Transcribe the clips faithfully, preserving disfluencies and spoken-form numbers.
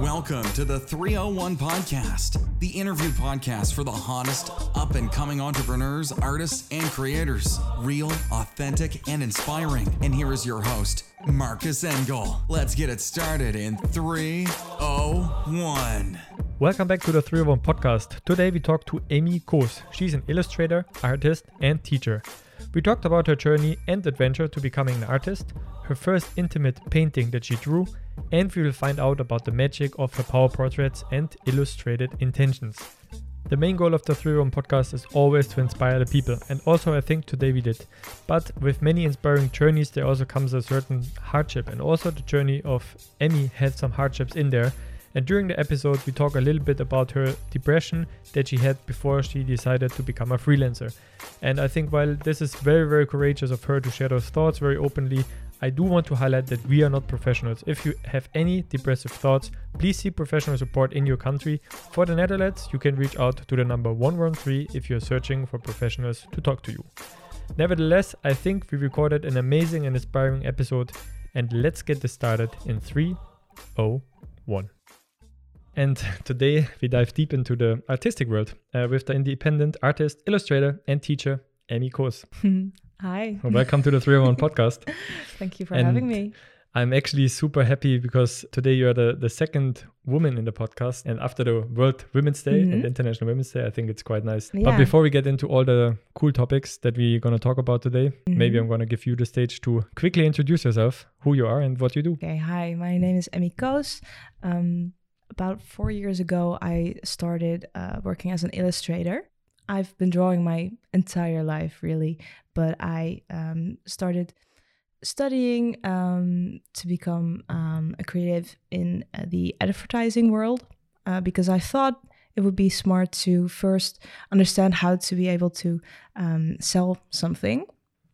Welcome to the three oh one Podcast, the interview podcast for the hottest, up-and-coming entrepreneurs, artists, and creators. Real, authentic, and inspiring. And here is your host, Marcus Engel. Let's get it started in three oh one. Welcome back to the three oh one Podcast. Today we talk to Emmi Koos. She's an illustrator, artist, and teacher. We talked about her journey and adventure to becoming an artist, her first intimate painting that she drew, and we will find out about the magic of her power portraits and illustrated intentions. The main goal of the three oh one Podcast is always to inspire the people, and also I think today we did. But with many inspiring journeys there also comes a certain hardship, and also the journey of Emmi had some hardships in there. And during the episode we talk a little bit about her depression that she had before she decided to become a freelancer. And I think while this is very very courageous of her to share those thoughts very openly, I do want to highlight that we are not professionals. If you have any depressive thoughts, please seek professional support in your country. For the Netherlands, you can reach out to the number one one three if you're searching for professionals to talk to you. Nevertheless, I think we recorded an amazing and inspiring episode, and let's get this started in three oh one. And today we dive deep into the artistic world uh, with the independent artist, illustrator, and teacher, Emmi Koos. Hi. Well, welcome to the three oh one Podcast. Thank you for and having me. I'm actually super happy because today you are the, the second woman in the podcast. And after the World Women's Day mm-hmm. and International Women's Day, I think it's quite nice. Yeah. But before we get into all the cool topics that we're going to talk about today, mm-hmm. maybe I'm going to give you the stage to quickly introduce yourself, who you are and what you do. Okay. Hi, my name is Emmi Koos. Um, About four years ago, I started uh, working as an illustrator. I've been drawing my entire life, really, but I um, started studying um, to become um, a creative in uh, the advertising world uh, because I thought it would be smart to first understand how to be able to um, sell something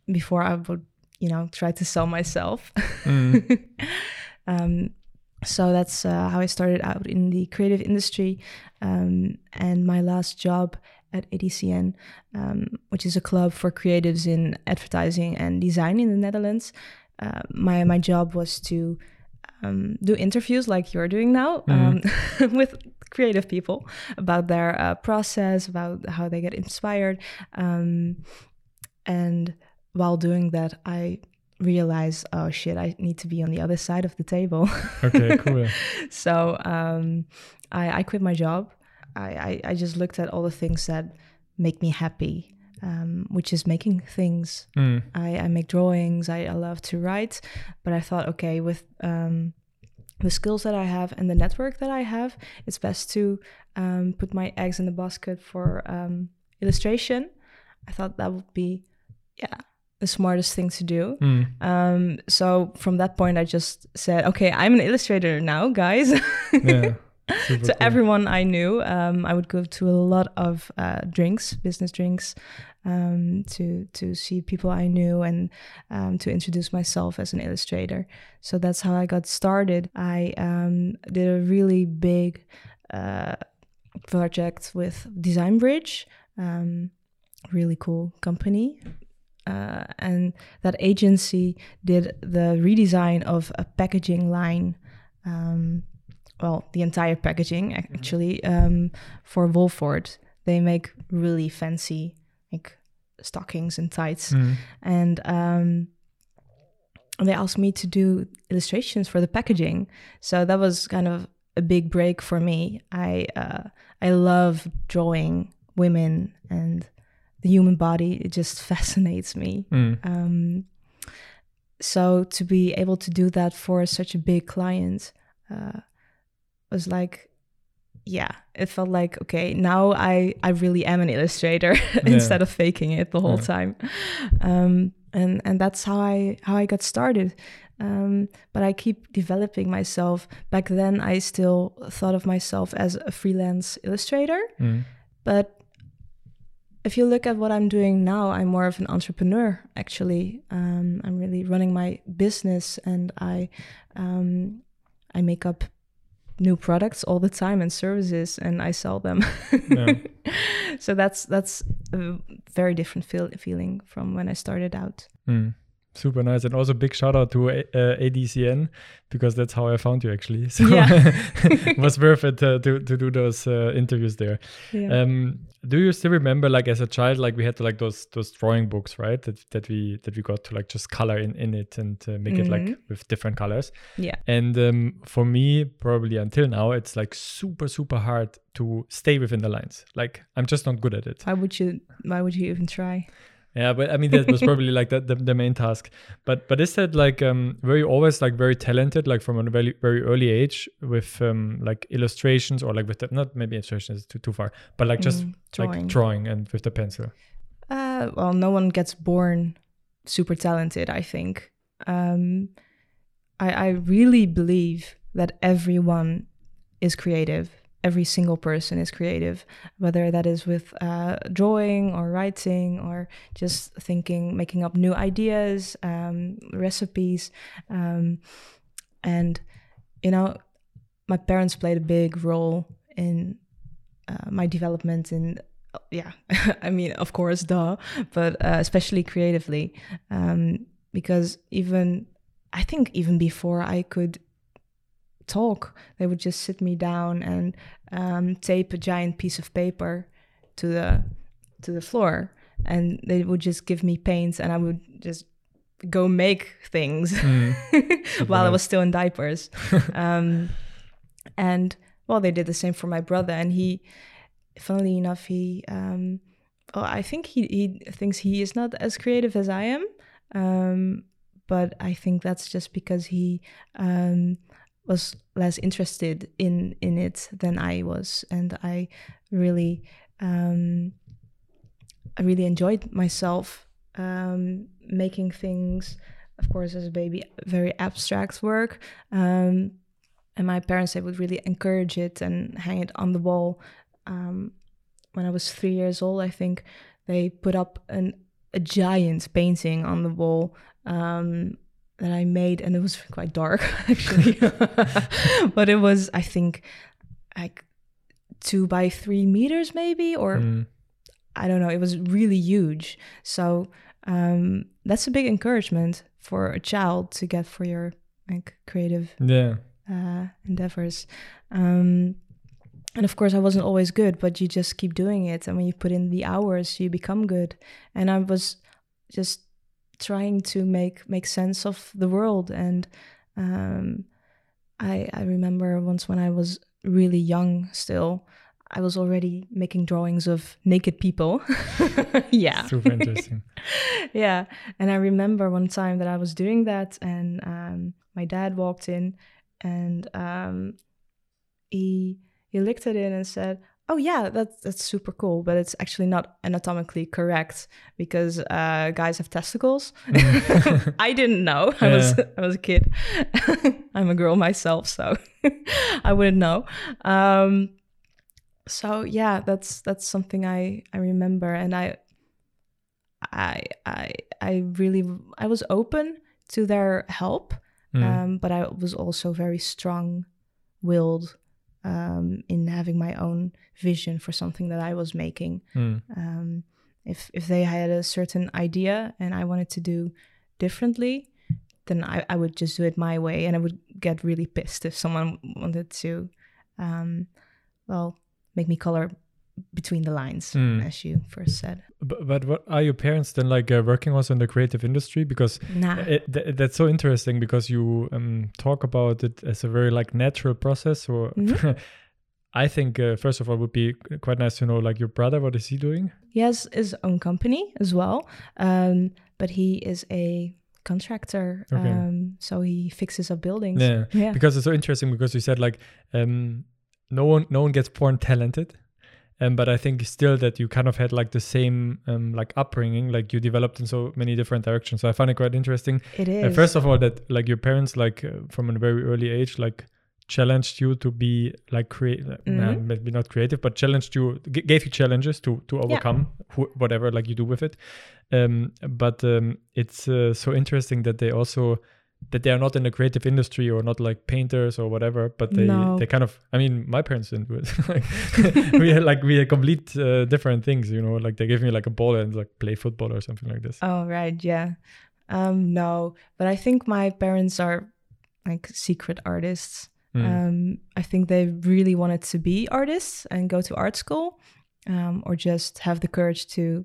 before I would, you know, try to sell myself. Mm. um, So that's uh, how I started out in the creative industry. Um, and my last job at A D C N, um, which is a club for creatives in advertising and design in the Netherlands. Uh, my, my job was to um, do interviews like you're doing now mm-hmm. um, with creative people about their uh, process, about how they get inspired. Um, and while doing that, I realize, oh shit, I need to be on the other side of the table. Okay, cool. So um, I, I quit my job. I, I, I just looked at all the things that make me happy, um, which is making things. Mm. I, I make drawings, I, I love to write, but I thought, okay, with um, the skills that I have and the network that I have, it's best to um, put my eggs in the basket for um, illustration. I thought that would be, yeah, the smartest thing to do. Mm. Um, so from that point, I just said, okay, I'm an illustrator now, guys. Yeah, super cool. Everyone I knew, um, I would go to a lot of uh, drinks, business drinks, um, to to see people I knew and um, to introduce myself as an illustrator. So that's how I got started. I um, did a really big uh, project with Design Bridge, um, really cool company. Uh, and that agency did the redesign of a packaging line, um, well, the entire packaging actually, um, for Wolford. They make really fancy like stockings and tights. Mm-hmm. And um, they asked me to do illustrations for the packaging. So that was kind of a big break for me. I uh, I love drawing women and the human body, it just fascinates me. Mm. Um, so to be able to do that for such a big client uh, was like, yeah, it felt like, okay, now I, I really am an illustrator yeah. instead of faking it the whole yeah. time. Um, and and that's how I how I got started. Um, but I keep developing myself. Back then, I still thought of myself as a freelance illustrator, mm. but if you look at what I'm doing now, I'm more of an entrepreneur, actually. Um, I'm really running my business and I um, I make up new products all the time and services and I sell them. Yeah. So that's that's a very different feel- feeling from when I started out. Mm. Super nice. And also big shout out to A D C N, because that's how I found you actually. So yeah. It was worth it uh, to, to do those uh, interviews there. Yeah. Um, do you still remember, like as a child, like we had to, like those those drawing books, right? That that we that we got to like just color in, in it and uh, make mm-hmm. it like with different colors. Yeah. And um, for me, probably until now, it's like super, super hard to stay within the lines. Like I'm just not good at it. Why would you, why would you even try? Yeah, but I mean, that was probably like that, the, the main task. But but is that like, um, were you always like very talented, like from a very, very early age with um, like illustrations or like with, the, not maybe illustrations is too, too far, but like just mm, drawing. like drawing and with the pencil? Uh, well, no one gets born super talented, I think. Um, I, I really believe that everyone is creative. Every single person is creative, whether that is with uh, drawing or writing or just thinking, making up new ideas, um, recipes. Um, and, you know, my parents played a big role in uh, my development in, yeah, I mean, of course, duh, but uh, especially creatively, um, because even, I think even before I could talk, they would just sit me down and um, tape a giant piece of paper to the to the floor, and they would just give me paints and I would just go make things mm. while yeah. I was still in diapers. um, and well, they did the same for my brother, and he, funnily enough, he um, oh, I think he, he thinks he is not as creative as I am, um, but I think that's just because he um, was less interested in in it than I was, and I really um I really enjoyed myself um making things, of course as a baby, very abstract work, um and my parents, they would really encourage it and hang it on the wall. Um when I was three years old, I think they put up an a giant painting on the wall um that I made, and it was quite dark actually, but it was, I think, like two by three meters maybe, or mm. I don't know, it was really huge. So um, that's a big encouragement for a child to get for your like creative yeah. uh, endeavors. Um, and of course I wasn't always good, but you just keep doing it. And when you put in the hours, you become good. And I was just trying to make make sense of the world, and um I I remember once when I was really young still, I was already making drawings of naked people. Yeah, super interesting. Yeah, and I remember one time that I was doing that, and um my dad walked in, and um he he looked at it and said, oh yeah, that's that's super cool, but it's actually not anatomically correct because uh, guys have testicles. Mm. I didn't know. Yeah. I was I was a kid. I'm a girl myself, so I wouldn't know. Um, so yeah, that's that's something I, I remember, and I I I I really I was open to their help, mm. um, but I was also very strong-willed. Um, in having my own vision for something that I was making. Mm. Um, if if they had a certain idea and I wanted to do differently, then I, I would just do it my way, and I would get really pissed if someone wanted to, um, well, make me color between the lines, mm. as you first said. But, but what are your parents then like uh, working also in the creative industry? Because nah. it, th- that's so interesting, because you um, talk about it as a very like natural process. Or mm-hmm. I think uh, first of all, it would be quite nice to know like your brother, what is he doing? He has his own company as well, um, but he is a contractor. Okay. Um, so he fixes up buildings. Yeah. yeah, because it's so interesting, because you said like um, no one no one gets born talented. Um, but I think still that you kind of had like the same um, like upbringing, like you developed in so many different directions. So I find it quite interesting. It is. Uh, first of all, that like your parents, like uh, from a very early age, like challenged you to be like creative, mm-hmm. uh, maybe not creative, but challenged you, g- gave you challenges to to overcome yeah. wh- whatever like you do with it. Um, but um, it's uh, so interesting that they also, that they are not in the creative industry or not like painters or whatever, but they, no. they kind of, I mean, my parents didn't do it. like, we had like, we had complete uh, different things, you know, like they gave me like a ball and like play football or something like this. Oh, right. Yeah. Um, no, but I think my parents are like secret artists. Mm. Um, I think they really wanted to be artists and go to art school, um, or just have the courage to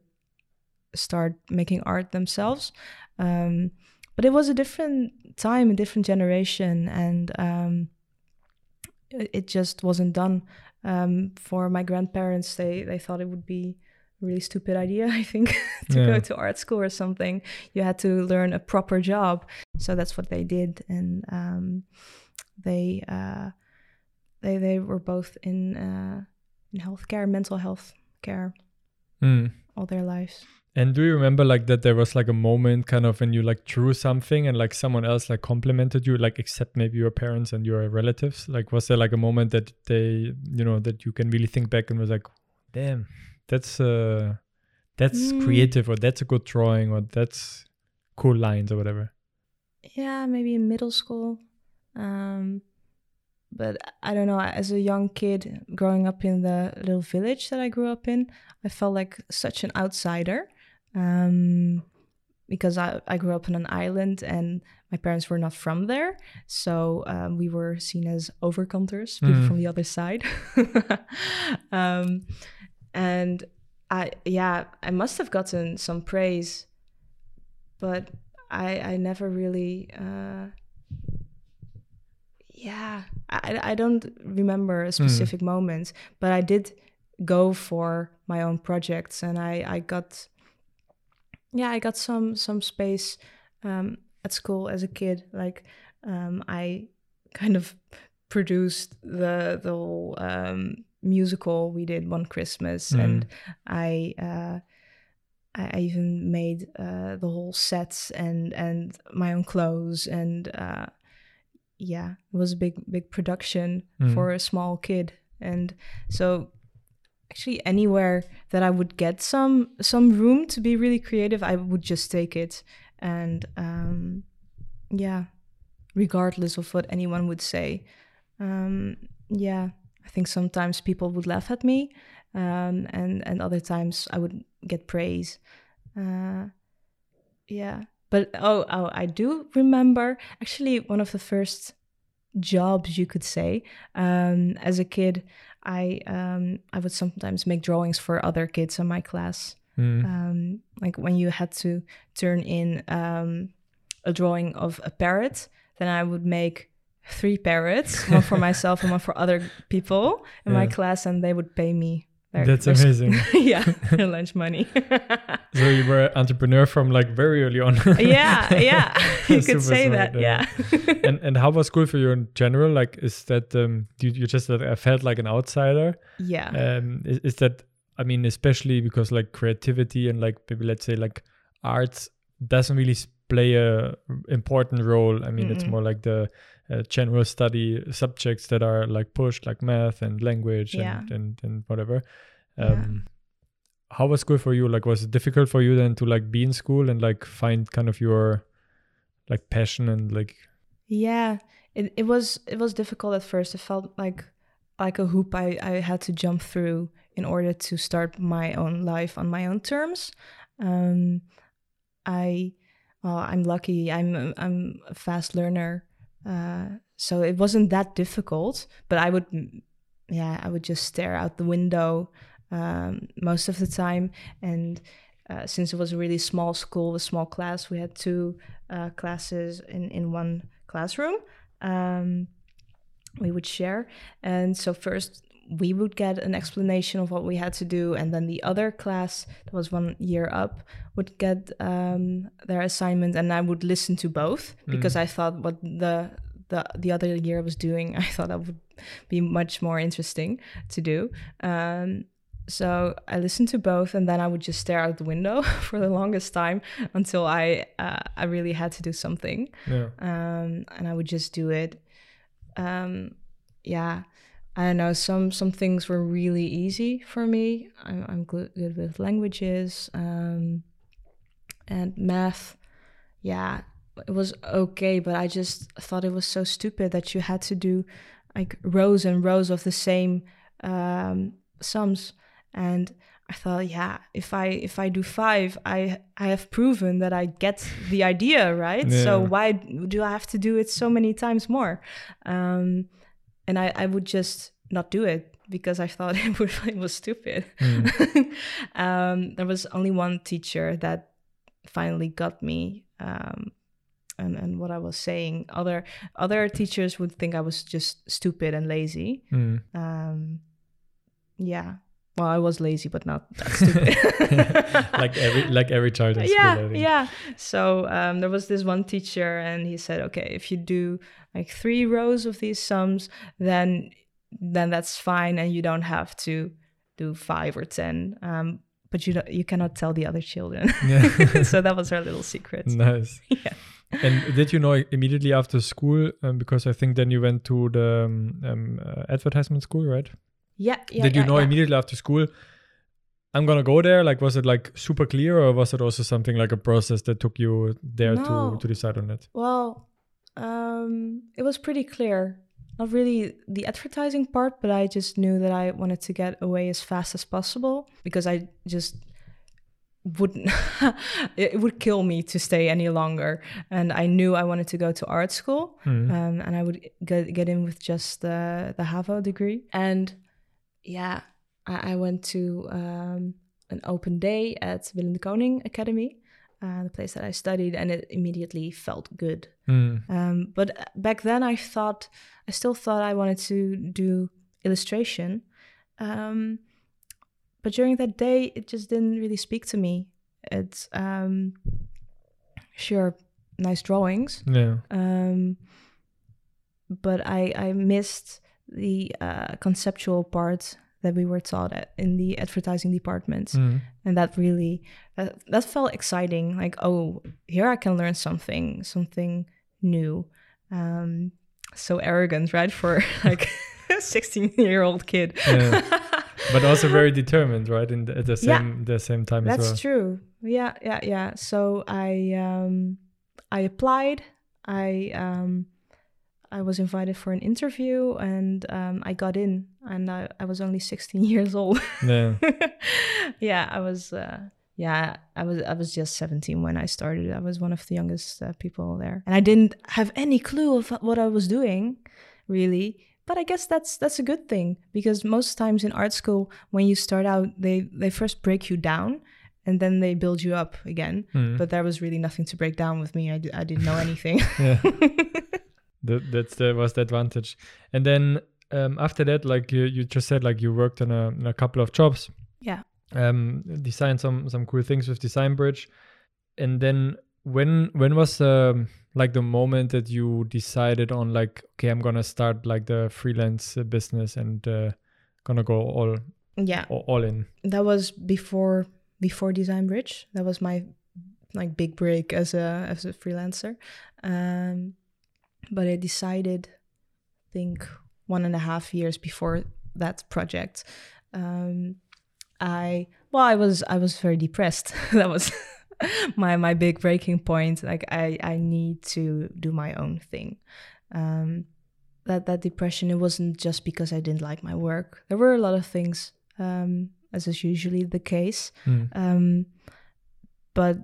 start making art themselves. Um, but it was a different time, a different generation, and um, it, it just wasn't done. Um, for my grandparents, they, they thought it would be really stupid idea, I think, to yeah. go to art school or something. You had to learn a proper job, so that's what they did. And um, they uh, they they were both in uh, in healthcare, mental health care, mm. all their lives. And do you remember like that there was like a moment kind of when you like drew something and like someone else like complimented you, like except maybe your parents and your relatives? Like was there like a moment that they, you know, that you can really think back and was like, damn, that's uh that's mm. creative, or that's a good drawing, or that's cool lines or whatever? Yeah, maybe in middle school. Um but I don't know, as a young kid growing up in the little village that I grew up in, I felt like such an outsider, um because I, I grew up on an island and my parents were not from there. So um, we were seen as overcanters, people mm. from the other side. um, and I, yeah, I must have gotten some praise, but I, I never really, uh, yeah, I, I don't remember a specific mm. moment, but I did go for my own projects, and I, I got, yeah, I got some, some space, um, at school as a kid. Like, um, I kind of produced the, the whole, um, musical we did one Christmas, mm. and I, uh, I even made, uh, the whole sets and, and my own clothes, and, uh, yeah, it was a big, big production mm. for a small kid. And so actually anywhere that I would get some some room to be really creative, I would just take it. And um, yeah, regardless of what anyone would say. Um, yeah, I think sometimes people would laugh at me, um, and, and other times I would get praise. Uh, yeah, but oh, oh, I do remember actually one of the first jobs, you could say, um, as a kid. I um I would sometimes make drawings for other kids in my class. Mm. Um, like when you had to turn in um a drawing of a parrot, then I would make three parrots, one for myself and one for other people in yeah. my class, and they would pay me. Their, That's their amazing. Sc- yeah, their lunch money. So you were an entrepreneur from like very early on. yeah, yeah, you could say smart, that. Yeah. yeah. and and how was school for you in general? Like, is that um, you, you just uh, felt like an outsider? Yeah. Um, is, is that I mean, especially because like creativity and like maybe let's say like arts doesn't really play a important role. I mean, Mm-mm. it's more like the uh, general study subjects that are like pushed, like math and language yeah. and, and and whatever. Um, yeah. How was school for you? Like, was it difficult for you then to like be in school and like find kind of your like passion and like? Yeah, it it was it was difficult at first. It felt like like a hoop I I had to jump through in order to start my own life on my own terms. Um, I. Well, I'm lucky. I'm I'm a fast learner, uh, so it wasn't that difficult. But I would, yeah, I would just stare out the window um, most of the time. And uh, since it was a really small school, a small class, we had two uh, classes in in one classroom. Um, we would share, and so first we would get an explanation of what we had to do, and then the other class that was one year up would get um, their assignment, and I would listen to both mm. because I thought what the, the the other year was doing, I thought that would be much more interesting to do. Um, so I listened to both, and then I would just stare out the window for the longest time until I uh, I really had to do something. Yeah. Um, and I would just do it. Um, yeah. I don't know, some some things were really easy for me. I'm, I'm good, good with languages um, and math. Yeah, it was okay, but I just thought it was so stupid that you had to do like rows and rows of the same um, sums. And I thought, yeah, if I if I do five, I I have proven that I get the idea, right? Yeah. So why do I have to do it so many times more? Um, and I, I would just not do it because I thought it, would, it was stupid. Mm. um, there was only one teacher that finally got me um, and, and what I was saying. Other, other teachers would think I was just stupid and lazy. Mm. Um, yeah. Well, I was lazy, but not that stupid. like every like every child in school. Yeah, yeah. So um, there was this one teacher, and he said, "Okay, if you do like three rows of these sums, then then that's fine, and you don't have to do five or ten. Um, but you don't, you cannot tell the other children." Yeah. So that was our little secret. Nice. Yeah. And did you know immediately after school? Um, because I think then you went to the um, um, uh, advertisement school, right? Yeah, yeah. Did you yeah, know yeah. immediately after school, I'm gonna go there? Like, was it like super clear, or was it also something like a process that took you there no. to, to decide on it? Well, um, it was pretty clear. Not really the advertising part, but I just knew that I wanted to get away as fast as possible because I just wouldn't, it would kill me to stay any longer. And I knew I wanted to go to art school, mm-hmm. um, and I would get, get in with just the, the HAVO degree. And yeah, I, I went to um, an open day at Willem de Kooning Academy, uh, the place that I studied, and it immediately felt good. Mm. Um, but back then I thought, I still thought I wanted to do illustration. Um, but during that day, it just didn't really speak to me. It's um, sure, nice drawings. Yeah. Um, but I, I missed... the uh, conceptual part that we were taught at in the advertising department. Mm. And that really, that, that felt exciting. Like, oh, here I can learn something, something new. Um, so arrogant, right? For like a sixteen-year-old kid. Yeah. But also very determined, right? In the, at the same, yeah. the same time as well. That's true. Yeah, yeah, yeah. So I, um, I applied. I... Um, I was invited for an interview, and um, I got in, and I, I was only sixteen years old. Yeah, yeah, I was. Uh, yeah, I was. I was just seventeen when I started. I was one of the youngest uh, people there, and I didn't have any clue of what I was doing, really. But I guess that's that's a good thing, because most times in art school, when you start out, they they first break you down. And then they build you up again. Mm. But there was really nothing to break down with me. I d- I didn't know anything. Yeah. That that's the, was the advantage. And then um, after that, like you, you just said, like you worked on a, on a couple of jobs. Yeah. Um, designed some some cool things with Design Bridge. And then when when was um, like the moment that you decided on like, okay, I'm gonna start like the freelance business and uh, gonna go all yeah all, all in. That was before before Design Bridge. That was my like big break as a as a freelancer. Um, But I decided, I think, one and a half years before that project, um, I well, I was I was very depressed. That was my my big breaking point. Like I, I need to do my own thing. Um, that that depression, it wasn't just because I didn't like my work. There were a lot of things, um, as is usually the case. Mm. Um, but.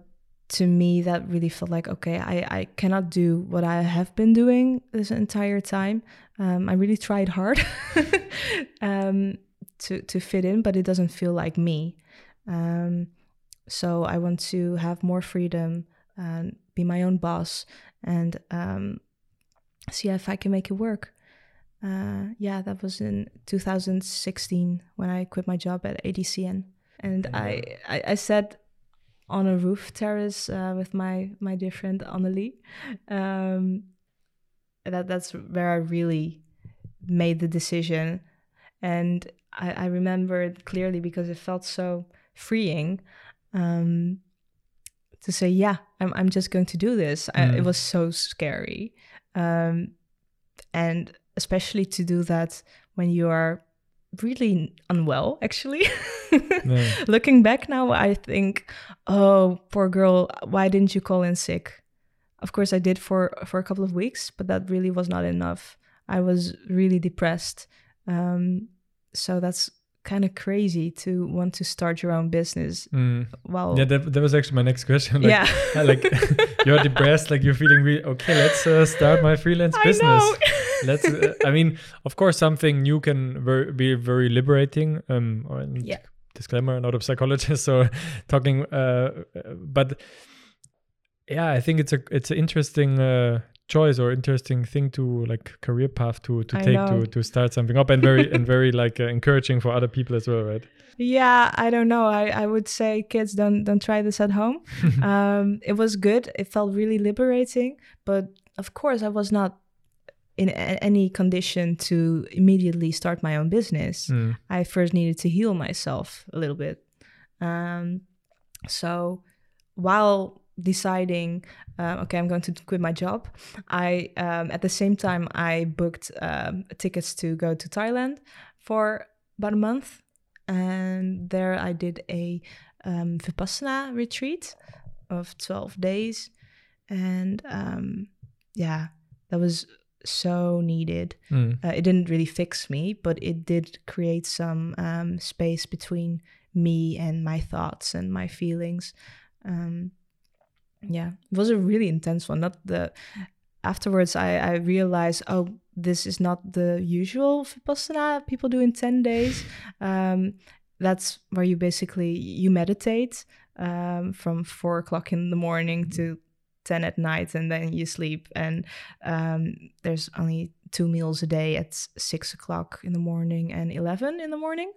To me, that really felt like, okay, I, I cannot do what I have been doing this entire time. Um, I really tried hard um, to, to fit in, but it doesn't feel like me. Um, so I want to have more freedom and be my own boss and um, see if I can make it work. Uh, yeah, that was in two thousand sixteen when I quit my job at A D C N. And mm-hmm. I, I, I said... on a roof terrace uh, with my my dear friend Annelie. Um, that that's where I really made the decision, and I, I remember it clearly because it felt so freeing um, to say, "Yeah, I'm I'm just going to do this." Mm. I, it was so scary, um, and especially to do that when you are really unwell, actually. Yeah. Looking back now, I think, oh, poor girl, why didn't you call in sick? Of course, I did for, for a couple of weeks, but that really was not enough. I was really depressed. Um, so that's kind of crazy to want to start your own business. Mm. Wow. Yeah, that, that was actually my next question. Like, yeah. I, like you're depressed, like you're feeling really, okay, let's uh, start my freelance I business. Know. Let's. Uh, I mean, of course, something new can ver- be very liberating. Um, or, yeah. Disclaimer, not a psychologist, so talking, uh, but yeah, I think it's a it's an interesting uh, choice or interesting thing to like career path to to I take know. to to start something up, and very and very like uh, encouraging for other people as well, right? Yeah, I don't know. I, I would say kids don't don't try this at home. um, it was good. It felt really liberating, but of course, I was not in a- any condition to immediately start my own business. Mm. I first needed to heal myself a little bit. Um, so while deciding, uh, okay, I'm going to quit my job, I um, at the same time, I booked um, tickets to go to Thailand for about a month. And there I did a um, Vipassana retreat of twelve days. And um, yeah, that was so needed. Mm. Uh, it didn't really fix me, but it did create some um, space between me and my thoughts and my feelings. Um, yeah, it was a really intense one. Not the afterwards, I, I realized, oh, this is not the usual Vipassana people do in ten days. Um, that's where you basically you meditate um, from four o'clock in the morning to ten at night, and then you sleep, and um, there's only two meals a day at six o'clock in the morning and eleven in the morning,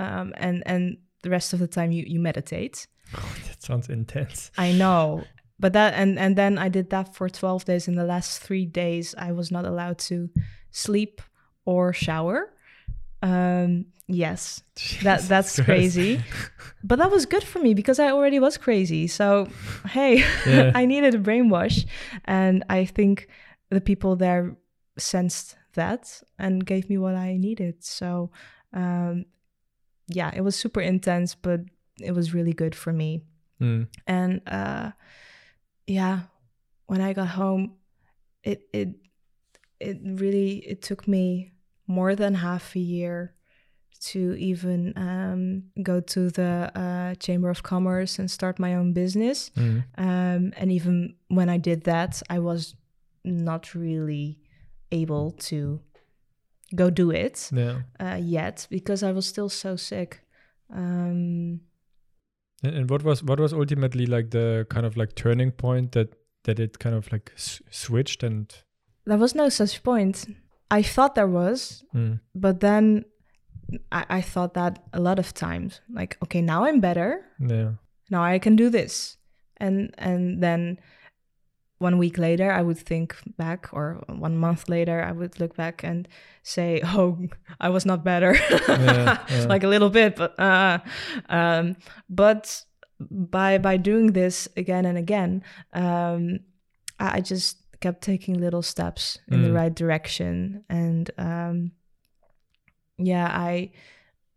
um, and and the rest of the time you you meditate. Oh, that sounds intense. I know, but that and and then I did that for twelve days. In the last three days, I was not allowed to sleep or shower. Um, yes, Jesus that that's Christ. Crazy, but that was good for me because I already was crazy. So, hey, yeah. I needed a brainwash, and I think the people there sensed that and gave me what I needed. So, um, yeah, it was super intense, but it was really good for me. Mm. And uh, yeah, when I got home, it it it really it took me more than half a year to even um, go to the uh, Chamber of Commerce and start my own business. Mm. Um, and even when I did that, I was not really able to go do it yeah. uh, yet because I was still so sick. Um, and, and what was what was ultimately like the kind of like turning point that, that it kind of like s- switched and... There was no such point. I thought there was, mm. but then I, I thought that a lot of times, like, okay, now I'm better. Yeah. Now I can do this. And and then one week later, I would think back, or one month later, I would look back and say, oh, I was not better. Yeah, yeah. Like a little bit, but, uh, um, but by, by doing this again and again, um, I, I just... kept taking little steps in mm. the right direction, and um yeah I,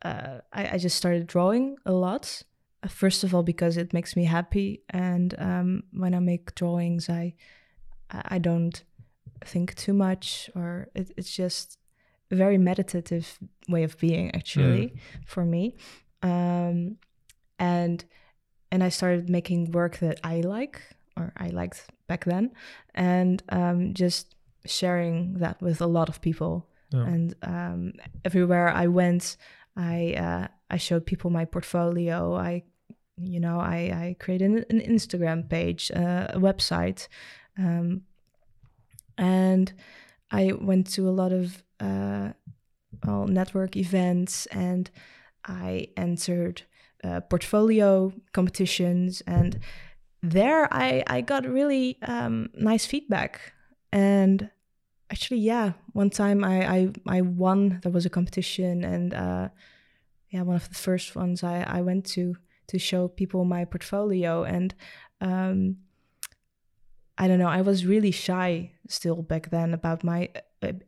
uh, I I just started drawing a lot, first of all because it makes me happy, and um when I make drawings I I don't think too much, or it, it's just a very meditative way of being actually mm. for me, um and and I started making work that I like or I liked back then, and um, just sharing that with a lot of people. Yeah. And um, everywhere I went, I uh, I showed people my portfolio. I, you know, I, I created an Instagram page, uh, a website, um, and I went to a lot of uh, well, network events, and I entered uh, portfolio competitions and. There I, I got really um, nice feedback, and actually yeah one time I, I, I won. There was a competition, and uh, yeah one of the first ones I, I went to to show people my portfolio, and um, I don't know, I was really shy still back then about my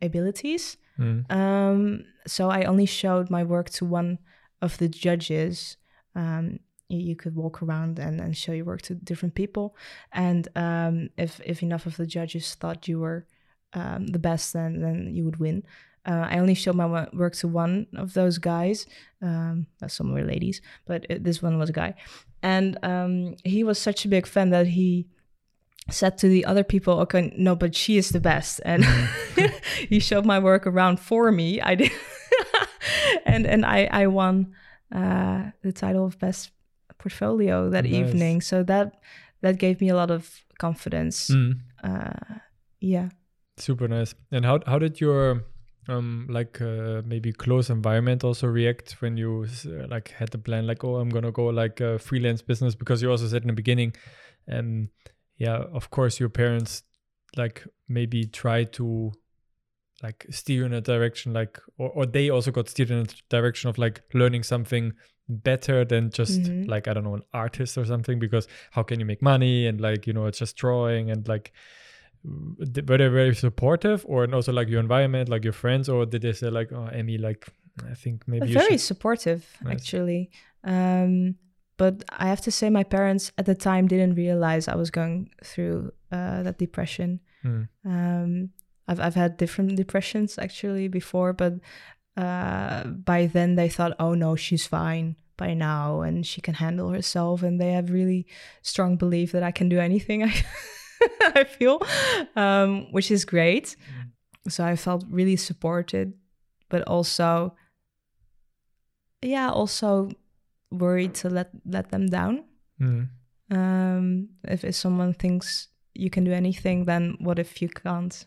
abilities. Mm. Um, so I only showed my work to one of the judges. Um, you could walk around and, and show your work to different people. And um, if, if enough of the judges thought you were um, the best, then, then you would win. Uh, I only showed my work to one of those guys. Um, some were ladies, but this one was a guy. And um, he was such a big fan that he said to the other people, okay, no, but she is the best. And he showed my work around for me. I did, and and I, I won uh, the title of best portfolio that nice. evening. So that that gave me a lot of confidence. Mm. Uh, yeah. Super nice. And how how did your um like uh, maybe close environment also react when you uh, like had the plan, like, oh, I'm gonna go like a freelance business? Because you also said in the beginning, and yeah, of course your parents like maybe try to like steer in a direction, like, or, or they also got steered in a direction of like learning something better than just mm-hmm. like, I don't know, an artist or something, because how can you make money? And like, you know, it's just drawing. And like, were they very supportive? Or, and also like your environment, like your friends, or did they say like, oh, Emmi, like, I think maybe you very should... supportive nice. actually. Um, but I have to say my parents at the time didn't realize I was going through uh, that depression. Mm. Um, I've, I've had different depressions actually before, but uh, by then they thought, oh no, she's fine by now and she can handle herself. And they have really strong belief that I can do anything I I feel, um, which is great. Mm. So I felt really supported, but also, yeah, also worried to let, let them down. Mm. Um, if, if someone thinks you can do anything, then what if you can't,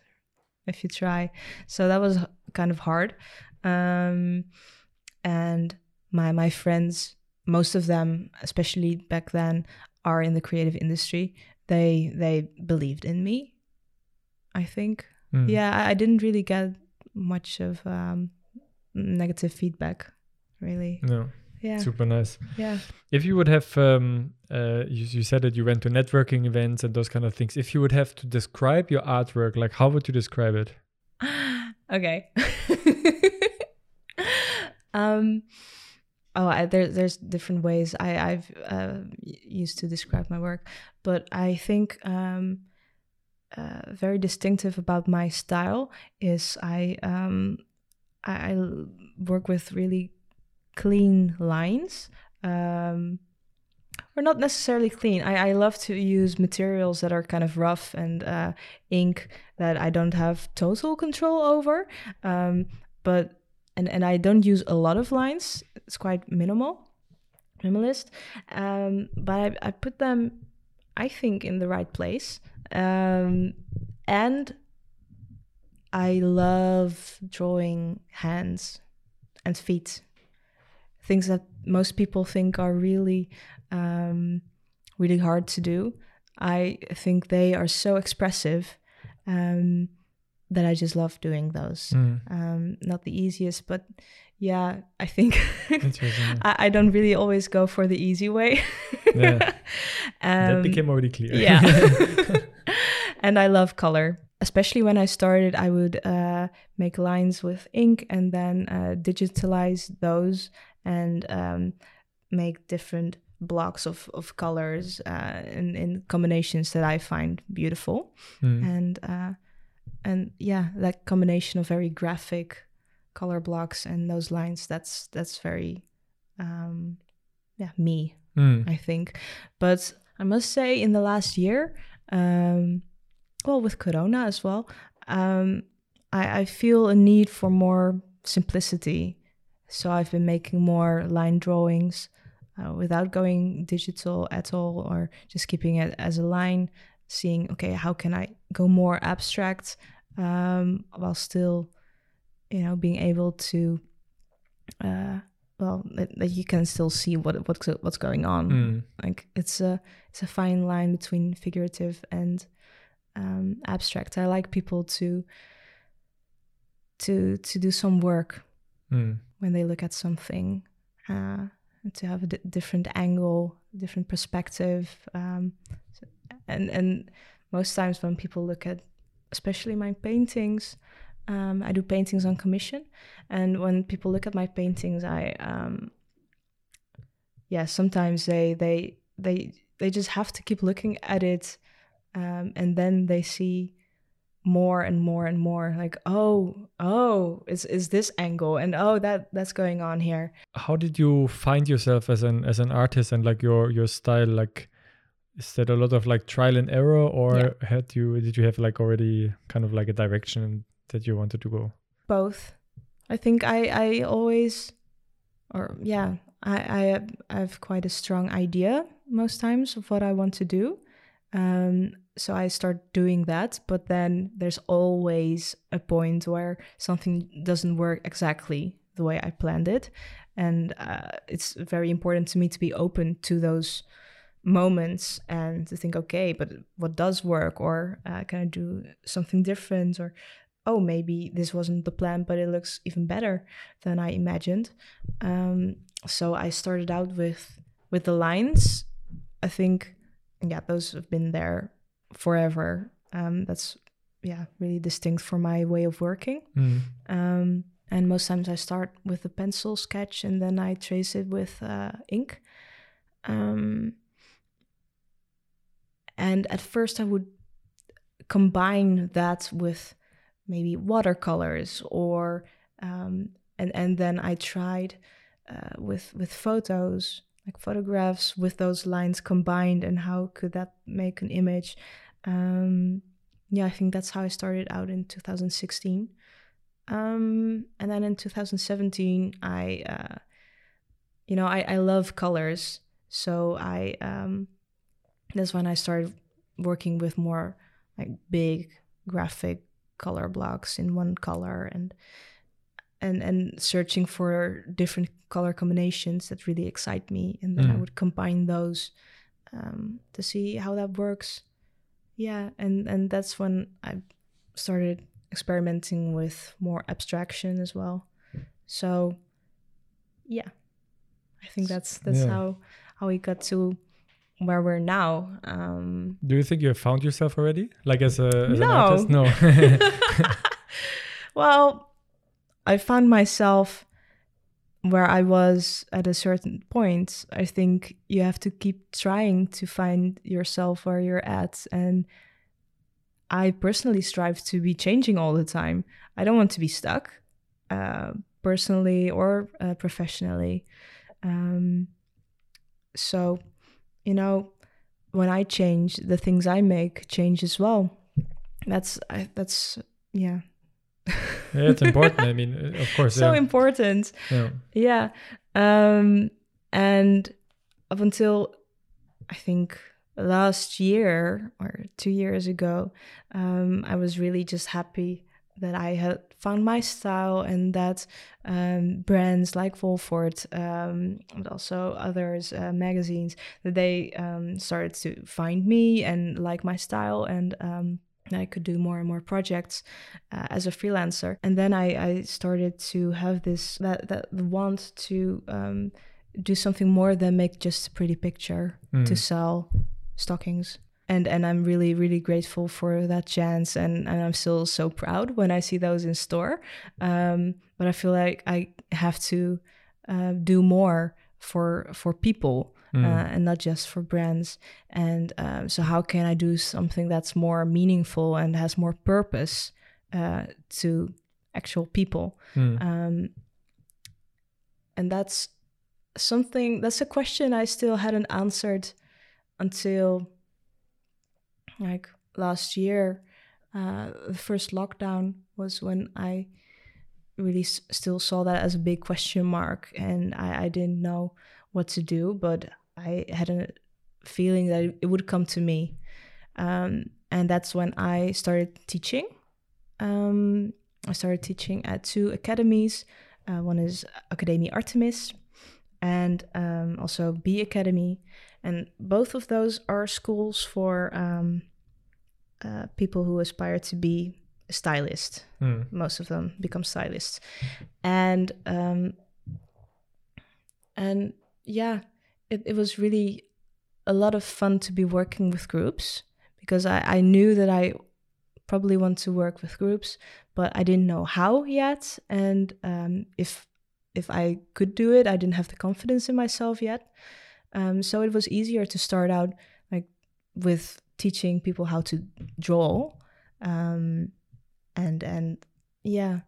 if you try? So that was kind of hard. Um, and my, my friends, most of them, especially back then, are in the creative industry. They they believed in me, I think. Mm. Yeah, I, I didn't really get much of um, negative feedback, really. No. Yeah. Super nice. Yeah. If you would have, um, uh, you, you said that you went to networking events and those kind of things. If you would have to describe your artwork, like, how would you describe it? Okay. um. Oh, I, there, there's different ways I, I've uh, used to describe my work. But I think um, uh, very distinctive about my style is I, um, I, I work with really clean lines. Um, or not necessarily clean. I, I love to use materials that are kind of rough and uh, ink that I don't have total control over. Um, but... And and I don't use a lot of lines. It's quite minimal, minimalist. Um, but I, I put them, I think, in the right place. Um, and I love drawing hands and feet. Things that most people think are really, um, really hard to do. I think they are so expressive. Um, that I just love doing those. Mm. Um, not the easiest, but yeah, I think I, I don't really always go for the easy way. Yeah. um, that became already clear. Yeah. And I love color. Especially when I started, I would uh, make lines with ink and then uh, digitalize those and um, make different blocks of, of colors uh, in, in combinations that I find beautiful. Mm. And... Uh, And yeah, that combination of very graphic color blocks and those lines, that's that's very, um, yeah, me, mm. I think. But I must say in the last year, um, well, with Corona as well, um, I, I feel a need for more simplicity. So I've been making more line drawings uh, without going digital at all, or just keeping it as a line, seeing, okay, how can I go more abstract um, while still, you know, being able to, uh, well, that, that you can still see what what's what's going on. Mm. Like it's a it's a fine line between figurative and um, abstract. I like people to to to do some work mm. when they look at something, uh, and to have a d- different angle, different perspective. Um, so, and and most times when people look at, especially my paintings, um, I do paintings on commission. And when people look at my paintings, I, um, yeah, sometimes they they they they just have to keep looking at it, um, and then they see more and more and more, like, oh, oh, is is this angle, and oh, that that's going on here. How did you find yourself as an as an artist and like your your style? Like, is that a lot of like trial and error, or yeah. had you did you have like already kind of like a direction that you wanted to go? Both. I think I I always, or yeah, I I have quite a strong idea most times of what I want to do. Um, so I start doing that, but then there's always a point where something doesn't work exactly the way I planned it. And uh, it's very important to me to be open to those moments and to think, okay, but what does work? Or uh, can I do something different? Or, oh, maybe this wasn't the plan, but it looks even better than I imagined. Um, so I started out with, with the lines, I think. Yeah, those have been there forever. Um, that's, yeah, really distinct for my way of working. Mm. Um, and most times I start with a pencil sketch and then I trace it with uh, ink. Um, and at first I would combine that with maybe watercolors or... Um, and, and then I tried uh, with with photos... like photographs with those lines combined, and how could that make an image? Um, yeah, I think that's how I started out in two thousand sixteen. Um, and then in two thousand seventeen, I, uh, you know, I, I love colors. So I, um, that's when I started working with more like big graphic color blocks in one color, and And, and searching for different color combinations that really excite me. And then mm. I would combine those um, to see how that works. Yeah, and, and that's when I started experimenting with more abstraction as well. So, yeah, I think that's that's yeah. how, how we got to where we're now. Um, Do you think you have found yourself already? Like as, a, as no. an artist? No. Well... I found myself where I was at a certain point. I think you have to keep trying to find yourself where you're at. And I personally strive to be changing all the time. I don't want to be stuck, uh, personally or uh, professionally. Um, so, you know, when I change, the things I make change as well. That's, I, that's, yeah. Yeah, it's important. I mean, of course. So yeah. important. Yeah. yeah. Um, and up until, I think, last year or two years ago, um, I was really just happy that I had found my style, and that um, brands like Wolford, um, but also others, uh, magazines, that they um, started to find me and like my style, and... Um, I could do more and more projects uh, as a freelancer. And then I, I started to have this that, that want to um, do something more than make just a pretty picture mm. to sell stockings. And and I'm really, really grateful for that chance. And, and I'm still so proud when I see those in store. Um, but I feel like I have to uh, do more for for people. Mm. Uh, and not just for brands. And um, so how can I do something that's more meaningful and has more purpose uh, to actual people? Mm. Um, and that's something, that's a question I still hadn't answered until like last year. Uh, the first lockdown was when I really s- still saw that as a big question mark, and I, I didn't know what to do, but I had a feeling that it would come to me. Um, and that's when I started teaching. Um, I started teaching at two academies. Uh, one is Academie Artemis and um, also B Academy. And both of those are schools for um, uh, people who aspire to be a stylist. Mm. Most of them become stylists. And um, and yeah, it, it was really a lot of fun to be working with groups, because I, I knew that I probably want to work with groups, but I didn't know how yet. And um, if if I could do it, I didn't have the confidence in myself yet. Um, so it was easier to start out like with teaching people how to draw, um, and and yeah,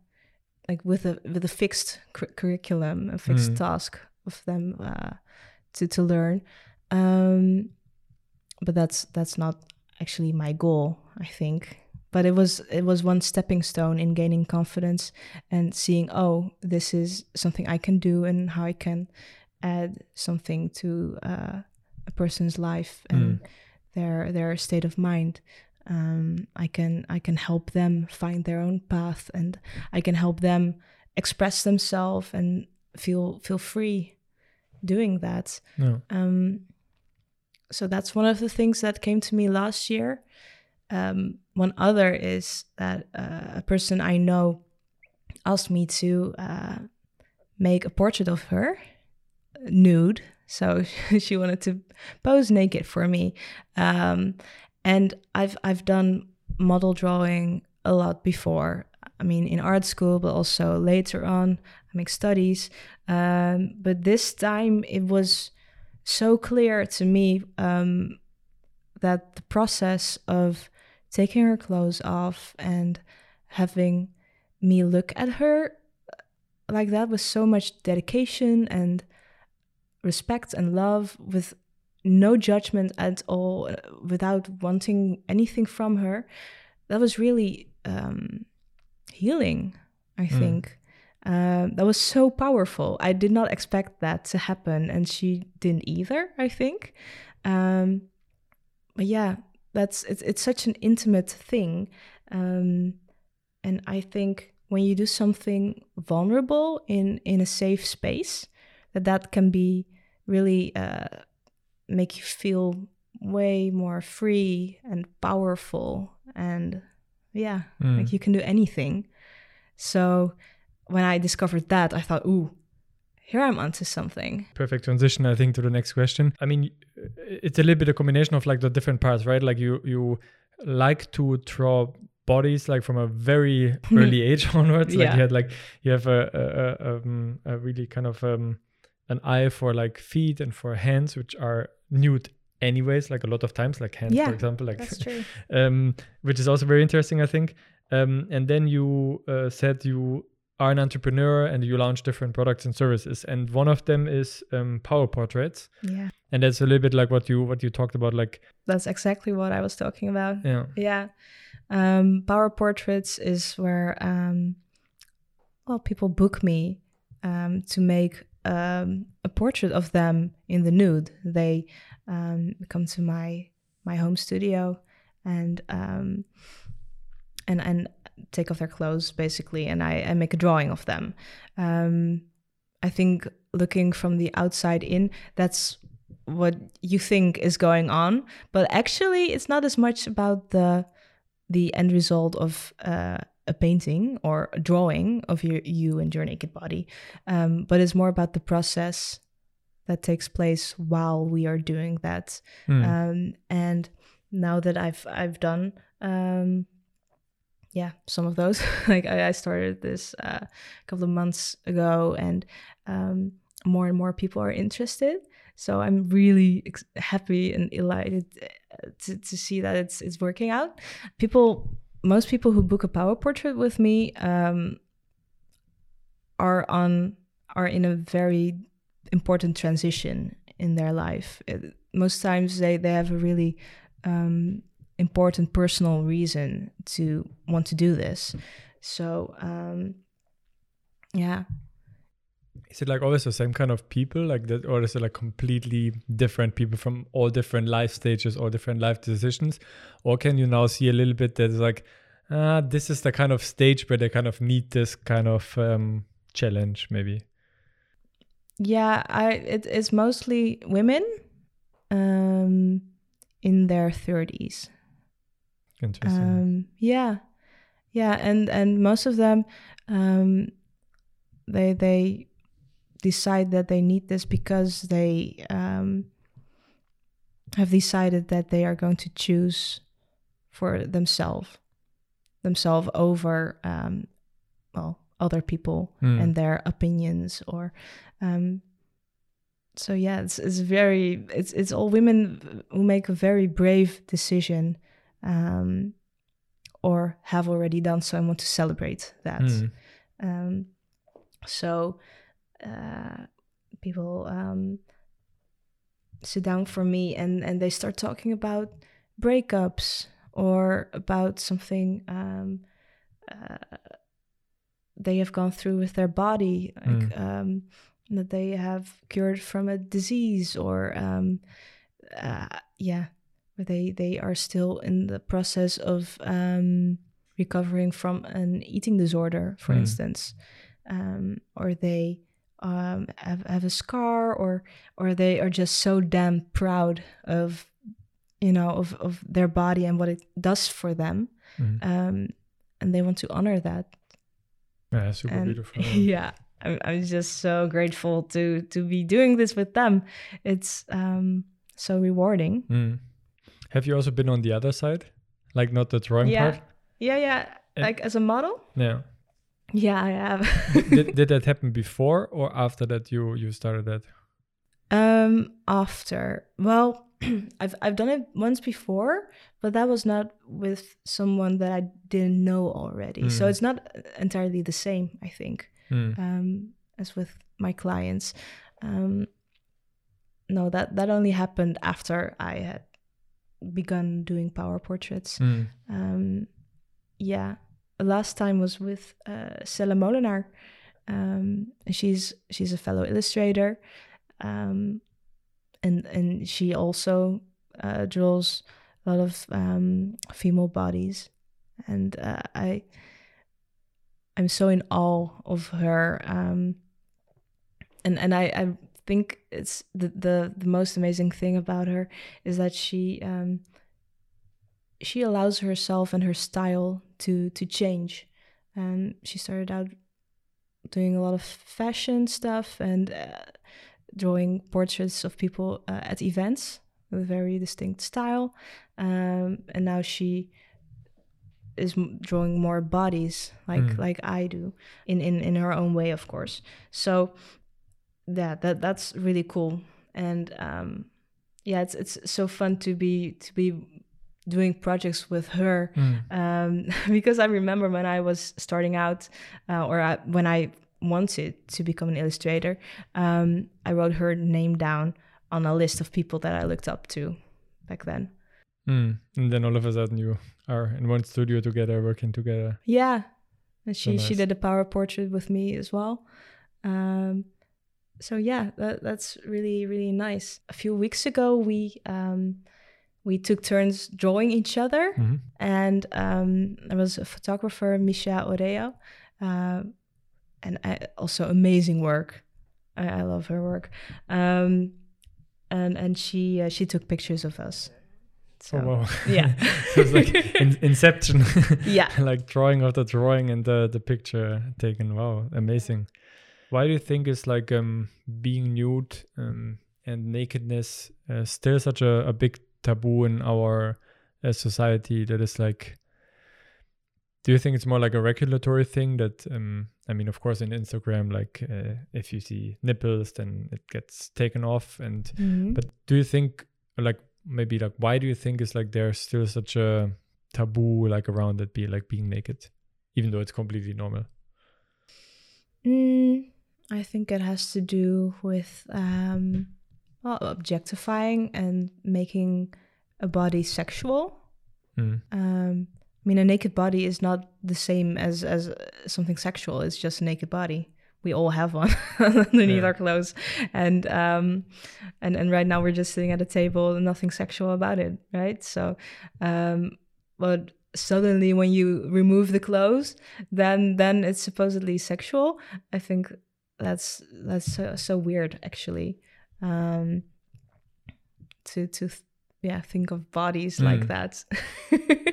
like with a with a fixed cu curriculum, a fixed mm. task of them uh, to to learn. Um, but that's that's not actually my goal, I think. But it was it was one stepping stone in gaining confidence and seeing, oh, this is something I can do and how I can add something to uh, a person's life and mm. their their state of mind. Um, I can I can help them find their own path, and I can help them express themselves and feel feel free doing that. Yeah. Um, so that's one of the things that came to me last year. Um, one other is that uh, a person I know asked me to uh, make a portrait of her, nude. So she wanted to pose naked for me. Um, and I've I've done model drawing a lot before. I mean, in art school, but also later on, I make studies. Um, but this time it was so clear to me um, that the process of taking her clothes off and having me look at her like that with so much dedication and respect and love, with no judgment at all, without wanting anything from her, that was really um, healing, I mm. think. Uh, that was so powerful. I did not expect that to happen, and she didn't either, I think. Um, but yeah, that's it's it's such an intimate thing, um, and I think when you do something vulnerable in in a safe space, that that can be really uh, make you feel way more free and powerful, and yeah, mm. like you can do anything. So when I discovered that, I thought, ooh, here I'm onto something. Perfect transition, I think, to the next question. I mean, it's a little bit a combination of like the different parts, right? Like you you like to draw bodies like from a very early age onwards. Like yeah. you had like you have a a, a, um, a really kind of um, an eye for like feet and for hands, which are nude anyways. Like a lot of times, like hands, yeah, for example, like that's true. um, which is also very interesting, I think. Um, and then you uh, said you are an entrepreneur and you launch different products and services, and one of them is um, power portraits. Yeah, and that's a little bit like what you what you talked about. Like that's exactly what I was talking about. Yeah, yeah. Um, power portraits is where um, well, people book me um, to make um, a portrait of them in the nude. They um, come to my my home studio and um, and and. take off their clothes basically, and I, I make a drawing of them. Um, I think looking from the outside in, that's what you think is going on, but actually it's not as much about the the end result of uh, a painting or a drawing of your, you and your naked body, um, but it's more about the process that takes place while we are doing that. Mm. Um, and now that I've I've done. Um, Yeah, some of those. Like I, I started this uh, a couple of months ago, and um, more and more people are interested. So I'm really ex happy and delighted to, to see that it's it's working out. People, most people who book a power portrait with me um, are on are in a very important transition in their life. It, most times they they have a really um, important personal reason to want to do this. So um yeah, is it like always the same kind of people like that, or is it like completely different people from all different life stages or different life decisions? Or can you now see a little bit that is like ah, this is the kind of stage where they kind of need this kind of um challenge maybe? Yeah, I it is mostly women um in their thirties. Interesting. Um, yeah, yeah, and and most of them, um, they they decide that they need this because they um, have decided that they are going to choose for themselves, themselves over um, well, other people mm. and their opinions or. Um, So yeah, it's it's very it's it's all women who make a very brave decision, um, or have already done so and want to celebrate that. Mm. Um, so uh, people um, sit down for me and, and they start talking about breakups or about something um, uh, they have gone through with their body, like, mm. um, that they have cured from a disease, or um, uh, yeah, they they are still in the process of um, recovering from an eating disorder, for mm. instance, um, or they um, have have a scar, or or they are just so damn proud of, you know, of of their body and what it does for them, mm. um, and they want to honor that. Yeah, super and, beautiful. Yeah. I'm, I'm just so grateful to to be doing this with them. It's um, so rewarding. Mm. Have you also been on the other side? Like, not the drawing yeah. part? Yeah, yeah. And like as a model? Yeah. Yeah, I have. did, did that happen before or after that you, you started that? Um, after. Well, I've I've done it once before, but that was not with someone that I didn't know already. Mm. So it's not entirely the same, I think. Mm. Um, as with my clients, um, no, that, that only happened after I had begun doing power portraits. Mm. Um, yeah, last time was with uh, Stella Molinar. Um, she's she's a fellow illustrator, um, and and she also uh, draws a lot of um, female bodies, and uh, I. I'm so in awe of her, um, and and I, I think it's the, the the most amazing thing about her is that she um, she allows herself and her style to to change. Um, she started out doing a lot of fashion stuff and uh, drawing portraits of people uh, at events with a very distinct style, um, and now she is drawing more bodies like mm. like I do in, in in her own way, of course. So yeah, that that's really cool. And um yeah, it's it's so fun to be to be doing projects with her, mm. um because I remember when I was starting out uh, or I, when I wanted to become an illustrator, um I wrote her name down on a list of people that I looked up to back then. Mm. And then all of a sudden you are in one studio together, working together. Yeah. And she, so nice. She did a power portrait with me as well. Um, so yeah, that, that's really, really nice. A few weeks ago, we um, we took turns drawing each other. Mm-hmm. And um, there was a photographer, Misha Oreo. Uh, and I, also amazing work. I, I love her work. Um, and and she uh, she took pictures of us. So, oh, wow. Yeah. So it's like in- inception. Yeah. Like drawing of the drawing and the, the picture taken. Wow. Amazing. Why do you think is like um, being nude um, and nakedness uh, still such a, a big taboo in our uh, society? That is like, do you think it's more like a regulatory thing that, um, I mean, of course, in Instagram, like uh, if you see nipples, then it gets taken off. And, mm-hmm. but do you think like, maybe like why do you think is like there's still such a taboo like around that be like being naked, even though it's completely normal? Mm, I think it has to do with um well, objectifying and making a body sexual. Mm. Um, I mean, a naked body is not the same as as something sexual. It's just a naked body. We all have one underneath yeah. our clothes, and um, and and right now we're just sitting at a table and nothing sexual about it, right? So, um, but suddenly when you remove the clothes, then then it's supposedly sexual. I think that's that's so, so weird, actually. Um, to to th- yeah, think of bodies mm. like that.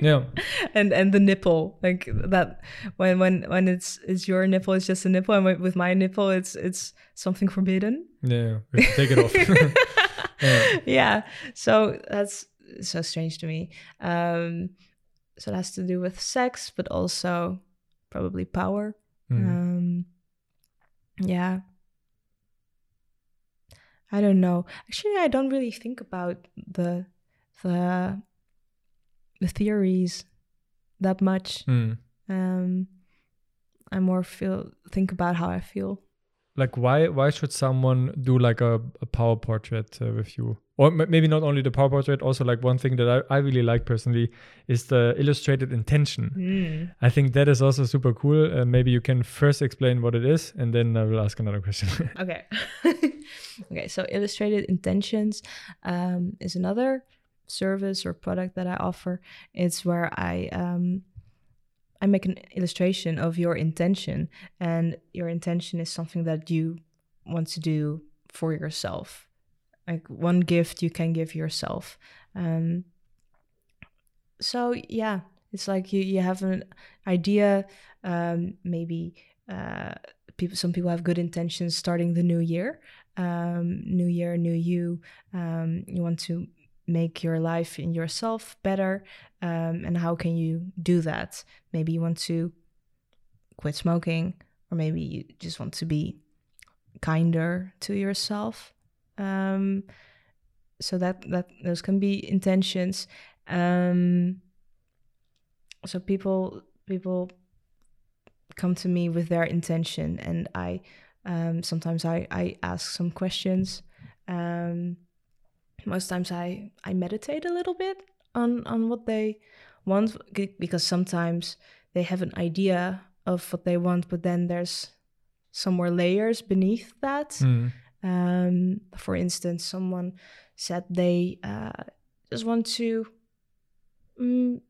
Yeah, and and the nipple, like that, when when when it's it's your nipple, it's just a nipple, and with my nipple it's it's something forbidden. Yeah, we have to take it off. Yeah. Yeah, so that's so strange to me. Um so it has to do with sex, but also probably power. Mm. Um yeah, I don't know, actually. I don't really think about the the the theories that much. Mm. Um, I more feel think about how I feel. Like why why should someone do like a, a power portrait uh, with you? Or m- maybe not only the power portrait, also like one thing that I, I really like personally is the illustrated intention. Mm. I think that is also super cool. Uh, maybe you can first explain what it is and then I will ask another question. Okay. Okay, so illustrated intentions um, is another service or product that I offer. It's where I... Um, I make an illustration of your intention, and your intention is something that you want to do for yourself. Like one gift you can give yourself. Um, so yeah, it's like you, you have an idea. Um, maybe uh, people, some people have good intentions starting the new year. Um, new year, new you. Um, you want to make your life in yourself better, um, and how can you do that? Maybe you want to quit smoking, or maybe you just want to be kinder to yourself. Um, so that that those can be intentions. Um, so people people come to me with their intention, and I um, sometimes I I ask some questions. Um, Most times I, I meditate a little bit on, on what they want, because sometimes they have an idea of what they want, but then there's some more layers beneath that. Mm. Um, for instance, someone said they uh, just want to mm,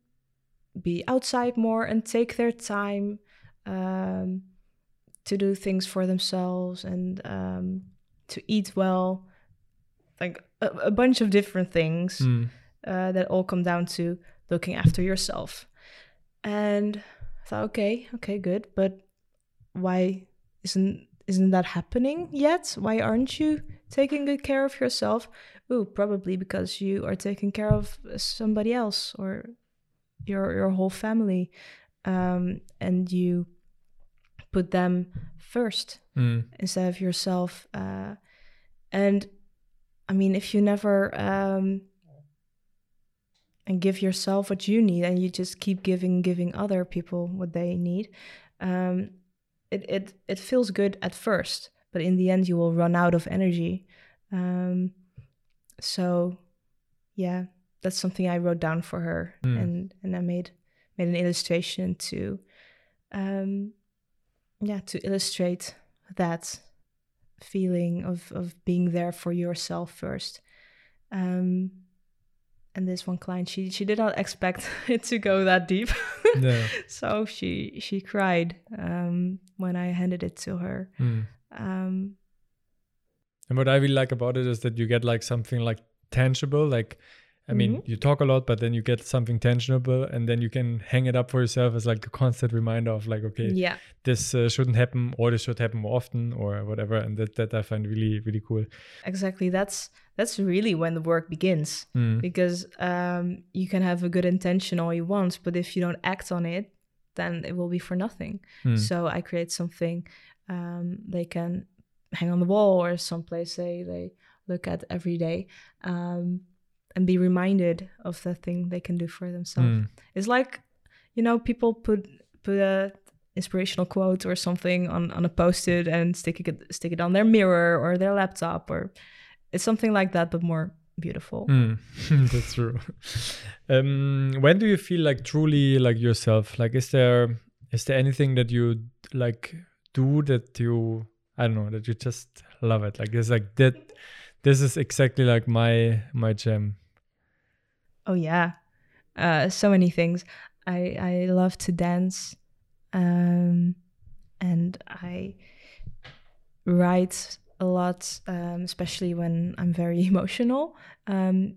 be outside more and take their time um, to do things for themselves and um, to eat well. Like a, a bunch of different things mm. uh, that all come down to looking after yourself. And I thought, okay, okay, good. But why isn't isn't that happening yet? Why aren't you taking good care of yourself? Ooh, probably because you are taking care of somebody else or your your whole family, um, and you put them first mm. instead of yourself. Uh, and I mean, if you never um, and give yourself what you need, and you just keep giving, giving other people what they need, um, it it it feels good at first, but in the end, you will run out of energy. Um, so, yeah, that's something I wrote down for her, mm. and and I made made an illustration to, um, yeah, to illustrate that feeling of of being there for yourself first. Um and this one client, she she did not expect it to go that deep. No. So she she cried um when I handed it to her. Mm. Um and what I really like about it is that you get like something like tangible, like I mean, mm-hmm. you talk a lot, but then you get something tangible, and then you can hang it up for yourself as like a constant reminder of like, okay, yeah. this uh, shouldn't happen, or this should happen more often, or whatever. And that that I find really, really cool. Exactly. That's that's really when the work begins, mm. because um, you can have a good intention all you want, but if you don't act on it, then it will be for nothing. Mm. So I create something um, they can hang on the wall or someplace they they look at every day. Um, and be reminded of the thing they can do for themselves. Mm. It's like, you know, people put put a inspirational quote or something on, on a post-it and stick it stick it on their mirror or their laptop, or it's something like that, but more beautiful. Mm. That's true. um, when do you feel like truly like yourself? Like, is there is there anything that you like do that you, I don't know, that you just love it? Like, it's like that. This is exactly like my my jam. Oh yeah, uh, so many things. I I love to dance, um, and I write a lot, um, especially when I'm very emotional. Um,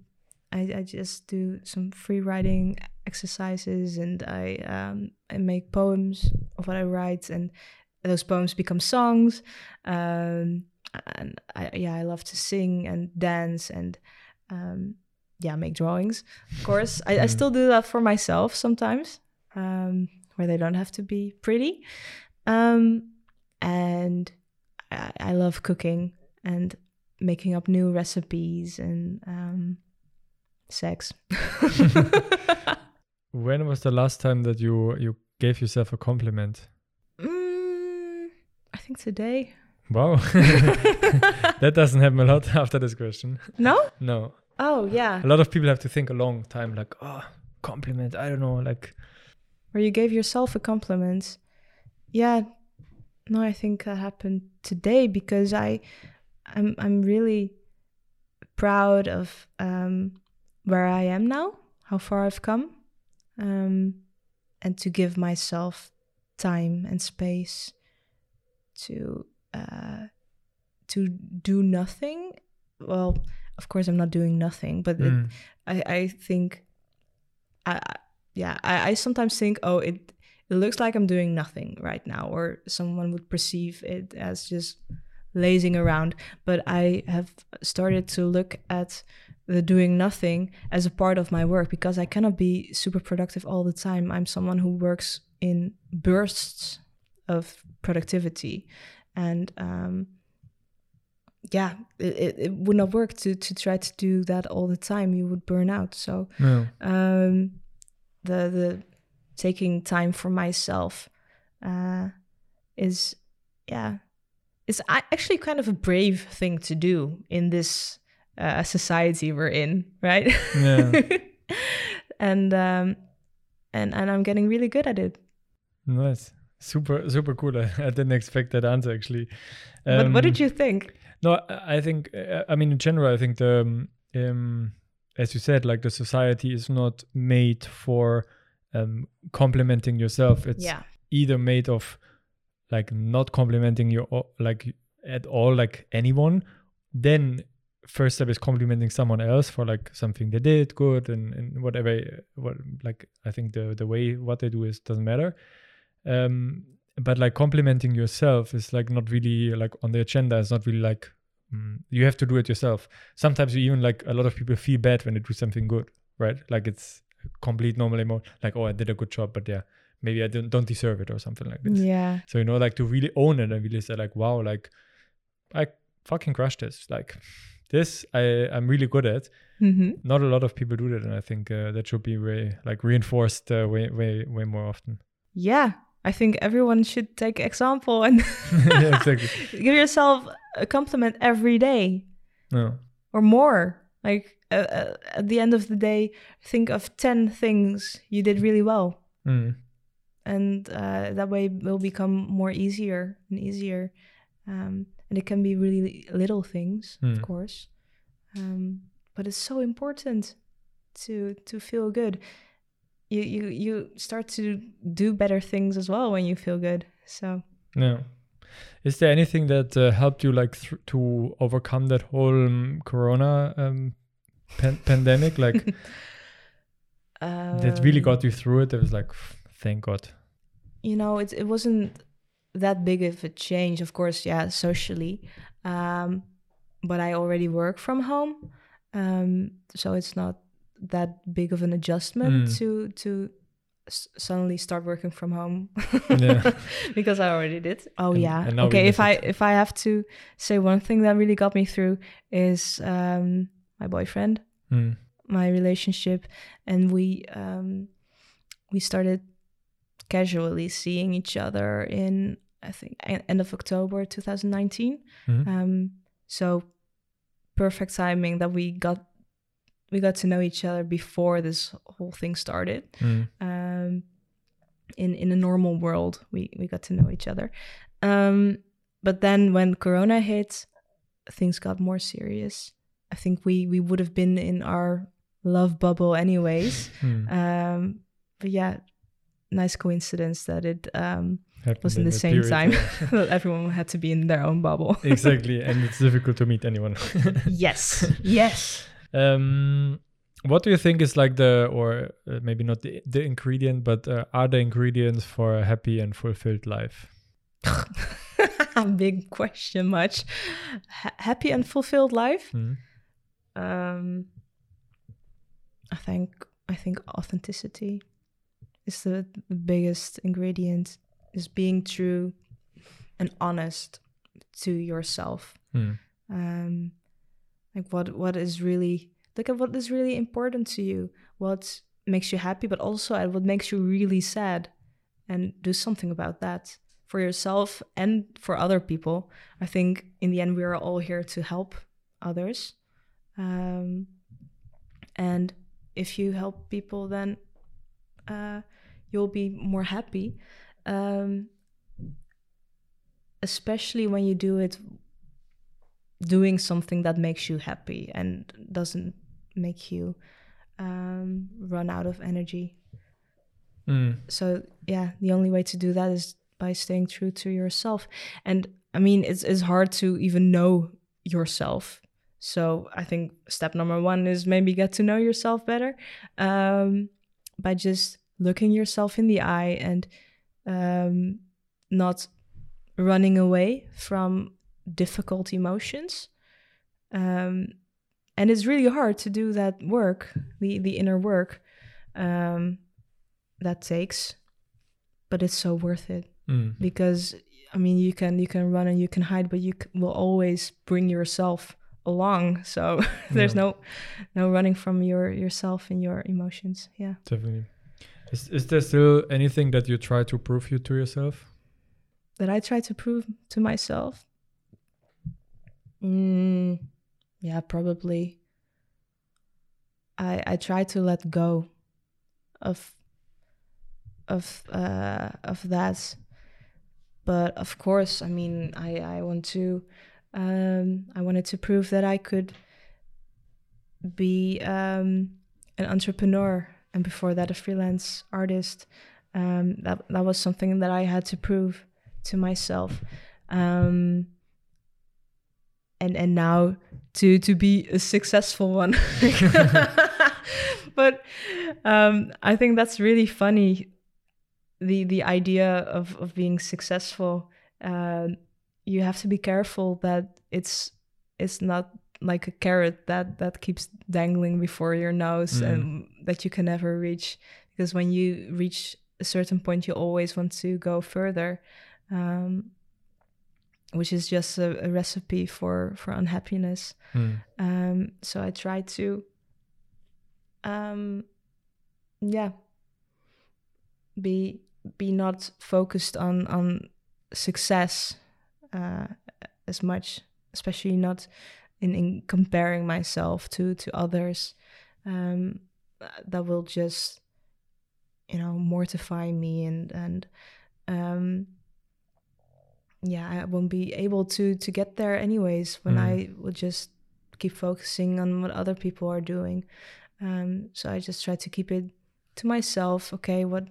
I, I just do some free writing exercises, and I um, I make poems of what I write, and those poems become songs. Um, and I, yeah, I love to sing and dance and um, yeah, make drawings. Of course, I, I still do that for myself sometimes, um, where they don't have to be pretty. Um, and I, I love cooking and making up new recipes and um, sex. When was the last time that you you gave yourself a compliment? Mm, I think today. Wow. That doesn't happen a lot after this question. No? No. Oh, yeah. A lot of people have to think a long time, like, oh, compliment, I don't know, like... Or you gave yourself a compliment. Yeah. No, I think that happened today because I, I'm, I'm really proud of um, where I am now, how far I've come. Um, and to give myself time and space to uh, to do nothing. Well, of course, I'm not doing nothing, but mm. it, I, I think, I, I yeah, I, I sometimes think, oh, it, it looks like I'm doing nothing right now, or someone would perceive it as just lazing around. But I have started to look at the doing nothing as a part of my work, because I cannot be super productive all the time. I'm someone who works in bursts of productivity, and um, yeah, it, it would not work to to try to do that all the time. You would burn out. So no. um, the the taking time for myself uh, is yeah, it's actually kind of a brave thing to do in this Uh, society we're in, right? Yeah. and um and and I'm getting really good at it. Nice. Super super cool. I, I didn't expect that answer actually. Um, but what did you think? No, I think I mean in general I think the um, um as you said, like the society is not made for um complimenting yourself. It's yeah. either made of like not complimenting you like at all, like anyone, then first step is complimenting someone else for like something they did good and, and whatever what like I think the the way what they do is doesn't matter, um but like complimenting yourself is like not really like on the agenda. It's not really like mm, you have to do it yourself. Sometimes you even like a lot of people feel bad when they do something good, right? Like it's complete normally more like, oh, I did a good job, but yeah, maybe I don't don't deserve it or something like this. Yeah, so you know, like to really own it and really say like, wow, like I fucking crushed this, like This I, I'm really good at. Mm-hmm. Not a lot of people do that, and I think uh, that should be way like reinforced uh, way way way more often. Yeah, I think everyone should take example and yeah, exactly. Give yourself a compliment every day, no. or more. Like uh, uh, at the end of the day, think of ten things you did really well, mm. and uh, that way it will become more easier and easier. Um, And it can be really little things, mm. of course. Um, but it's so important to to feel good. You you you start to do better things as well when you feel good. So yeah, is there anything that uh, helped you like th- to overcome that whole um, Corona um, pan- pandemic? Like um, that really got you through it. It was like, thank God. You know, it it wasn't that big of a change, of course, yeah, socially, um but I already work from home, um so it's not that big of an adjustment mm. to to s- suddenly start working from home. Yeah. Because I already did. Oh and, yeah and okay if I it. if I have to say one thing that really got me through is um my boyfriend, mm. my relationship, and we um we started casually seeing each other in, I think, end of October twenty nineteen. Mm-hmm. Um, so perfect timing that we got we got to know each other before this whole thing started. Mm. Um, in in a normal world, we we got to know each other. Um, but then when Corona hit, things got more serious. I think we we would have been in our love bubble anyways. Mm. Um, but yeah. Nice coincidence that it um, was in the same period. Time that everyone had to be in their own bubble. Exactly, and it's difficult to meet anyone. Yes, yes. Um, what do you think is like the, or uh, maybe not the, the ingredient, but uh, are the ingredients for a happy and fulfilled life? Big question, much. H- happy and fulfilled life? Mm-hmm. Um, I think I think authenticity. Is the biggest ingredient, is being true and honest to yourself. Mm. Um, like what what is really, look at what is really important to you. What makes you happy, but also at what makes you really sad, and do something about that for yourself and for other people. I think in the end, we are all here to help others. Um, and if you help people, then uh, you'll be more happy. Um, especially when you do it, doing something that makes you happy and doesn't make you um, run out of energy. Mm. So yeah, the only way to do that is by staying true to yourself. And I mean, it's it's hard to even know yourself. So I think step number one is maybe get to know yourself better um, by just looking yourself in the eye and um, not running away from difficult emotions. Um, and it's really hard to do that work, the, the inner work. Um, that takes, but it's so worth it. Mm. Because I mean, you can you can run and you can hide, but you c- will always bring yourself along, so there's yeah. no no running from your yourself and your emotions. Yeah, definitely. Is, is there still anything that you try to prove you to yourself, that I try to prove to myself? Mm, yeah, probably. I I try to let go of of uh of that, but of course, I mean, I I want to um I wanted to prove that I could be um an entrepreneur, and before that a freelance artist. um that, that was something that I had to prove to myself, um and and now to to be a successful one. But um I think that's really funny, the the idea of, of being successful. Uh, you have to be careful that it's it's not like a carrot that, that keeps dangling before your nose, mm. and that you can never reach. Because when you reach a certain point, you always want to go further, um, which is just a, a recipe for, for unhappiness. Mm. Um, so I try to, um, yeah, be... be not focused on on success uh, as much, especially not in, in comparing myself to to others. Um, that will just, you know, mortify me, and and um, yeah, I won't be able to to get there anyways when mm. I will just keep focusing on what other people are doing. Um, so I just try to keep it to myself. Okay, what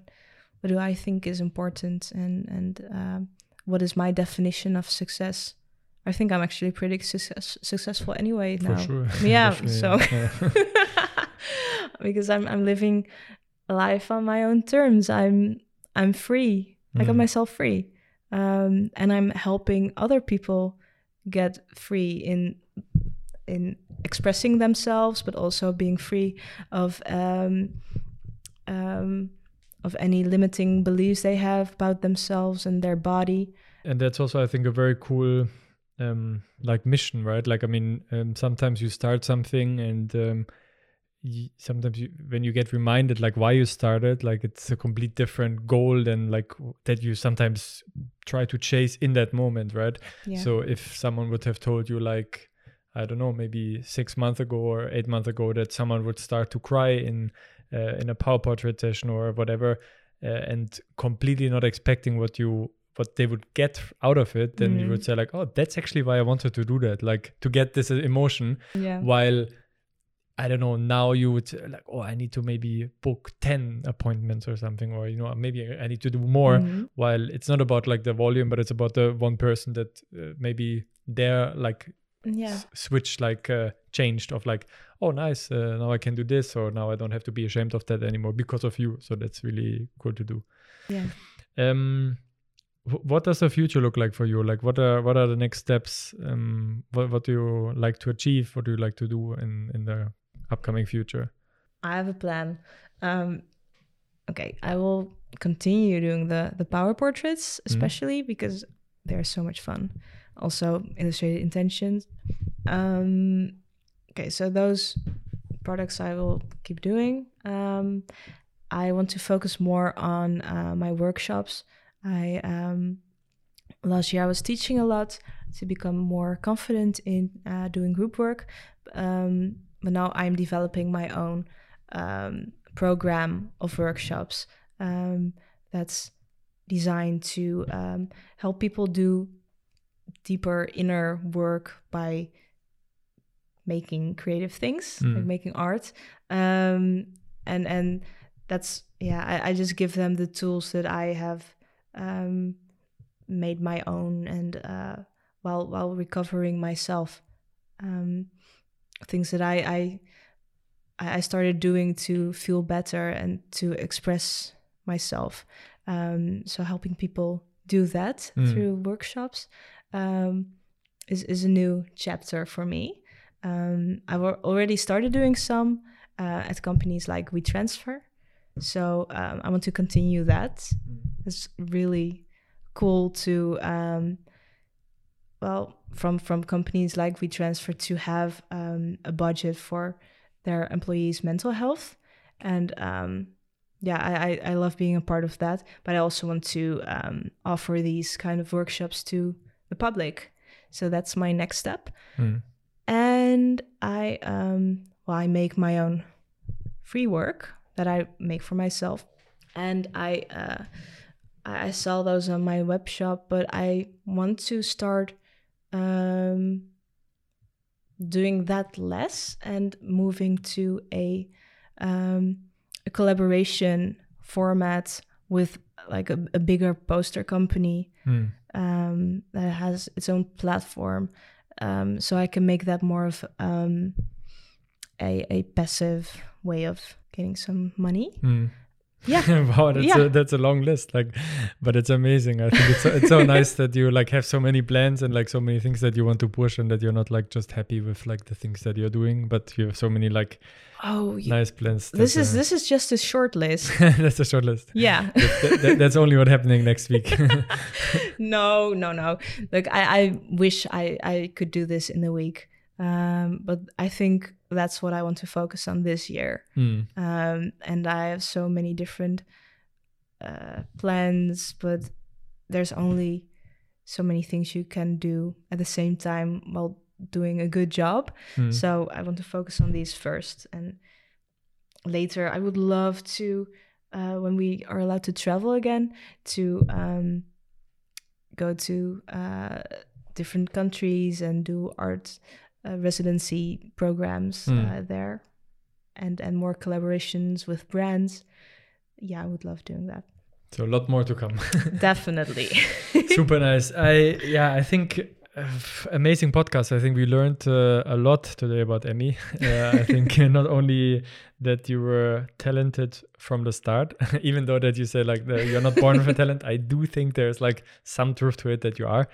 What do I think is important, and and um, what is my definition of success? I think I'm actually pretty success, successful anyway now. For sure. Yeah, for sure, so yeah. Because I'm I'm living life on my own terms. I'm I'm free. Mm. I got myself free, um, and I'm helping other people get free in in expressing themselves, but also being free of. Um, um, of any limiting beliefs they have about themselves and their body. And that's also, I think, a very cool um, like mission, right? Like, I mean, um, sometimes you start something and um, y- sometimes you, when you get reminded like why you started, like it's a complete different goal than like w- that you sometimes try to chase in that moment, right? Yeah. So if someone would have told you like, I don't know, maybe six months ago or eight months ago that someone would start to cry in Uh, in a power portrait session or whatever, uh, and completely not expecting what you what they would get out of it, then mm. you would say like, oh, that's actually why I wanted to do that, like to get this emotion. Yeah. While I don't know, now you would say like, oh, I need to maybe book ten appointments or something, or you know, maybe I need to do more. Mm-hmm. While it's not about like the volume, but it's about the one person that uh, maybe they're like yeah s- switch like uh, changed of like, oh nice, uh, now I can do this, or now I don't have to be ashamed of that anymore because of you. So that's really cool to do. Yeah. Um wh- what does the future look like for you? Like what are what are the next steps? Um what, what do you like to achieve? What do you like to do in in the upcoming future? I have a plan. Um okay, I will continue doing the the power portraits, especially mm. because they're so much fun. Also illustrated intentions. Um, okay, so those products I will keep doing. Um, I want to focus more on uh, my workshops. I um, last year I was teaching a lot to become more confident in uh, doing group work. Um, but now I'm developing my own um, program of workshops um, that's designed to um, help people do deeper inner work by making creative things, mm. like making art. Um, and and that's, yeah, I, I just give them the tools that I have um, made my own, and uh, while while recovering myself. Um, things that I, I I started doing to feel better and to express myself. Um, so helping people do that mm. through workshops um, is, is a new chapter for me. Um, I've already started doing some uh, at companies like WeTransfer. So um, I want to continue that. It's really cool to, um, well, from, from companies like WeTransfer to have um, a budget for their employees' mental health. And um, yeah, I, I love being a part of that. But I also want to um, offer these kind of workshops to the public. So that's my next step. Mm. And I, um, well, I make my own free work that I make for myself, and I, uh, I sell those on my web shop. But I want to start um, doing that less and moving to a, um, a collaboration format with like a, a bigger poster company mm. um, that has its own platform. Um, so I can make that more of um, a a passive way of getting some money. Mm. Yeah. Wow, that's, yeah. A, that's a long list, like, but it's amazing. I think it's so, it's so nice that you like have so many plans and like so many things that you want to push, and that you're not like just happy with like the things that you're doing, but you have so many like oh nice plans. That, this is uh, this is just a short list. That's a short list. Yeah, that, that, that, that's only what's happening next week. no, no, no. Like I, I wish I I could do this in a week, um, but I think. That's what I want to focus on this year. Mm. Um, and I have so many different uh, plans, but there's only so many things you can do at the same time while doing a good job. Mm. So I want to focus on these first. And later, I would love to, uh, when we are allowed to travel again, to um, go to uh, different countries and do art Uh, residency programs mm. uh, there, and and more collaborations with brands. Yeah, I would love doing that. So a lot more to come. Definitely. Super nice. I yeah, I think uh, amazing podcast. I think we learned uh, a lot today about Emmi. Uh, I think not only that you were talented from the start, even though that you say like the, you're not born with a talent. I do think there's like some truth to it that you are.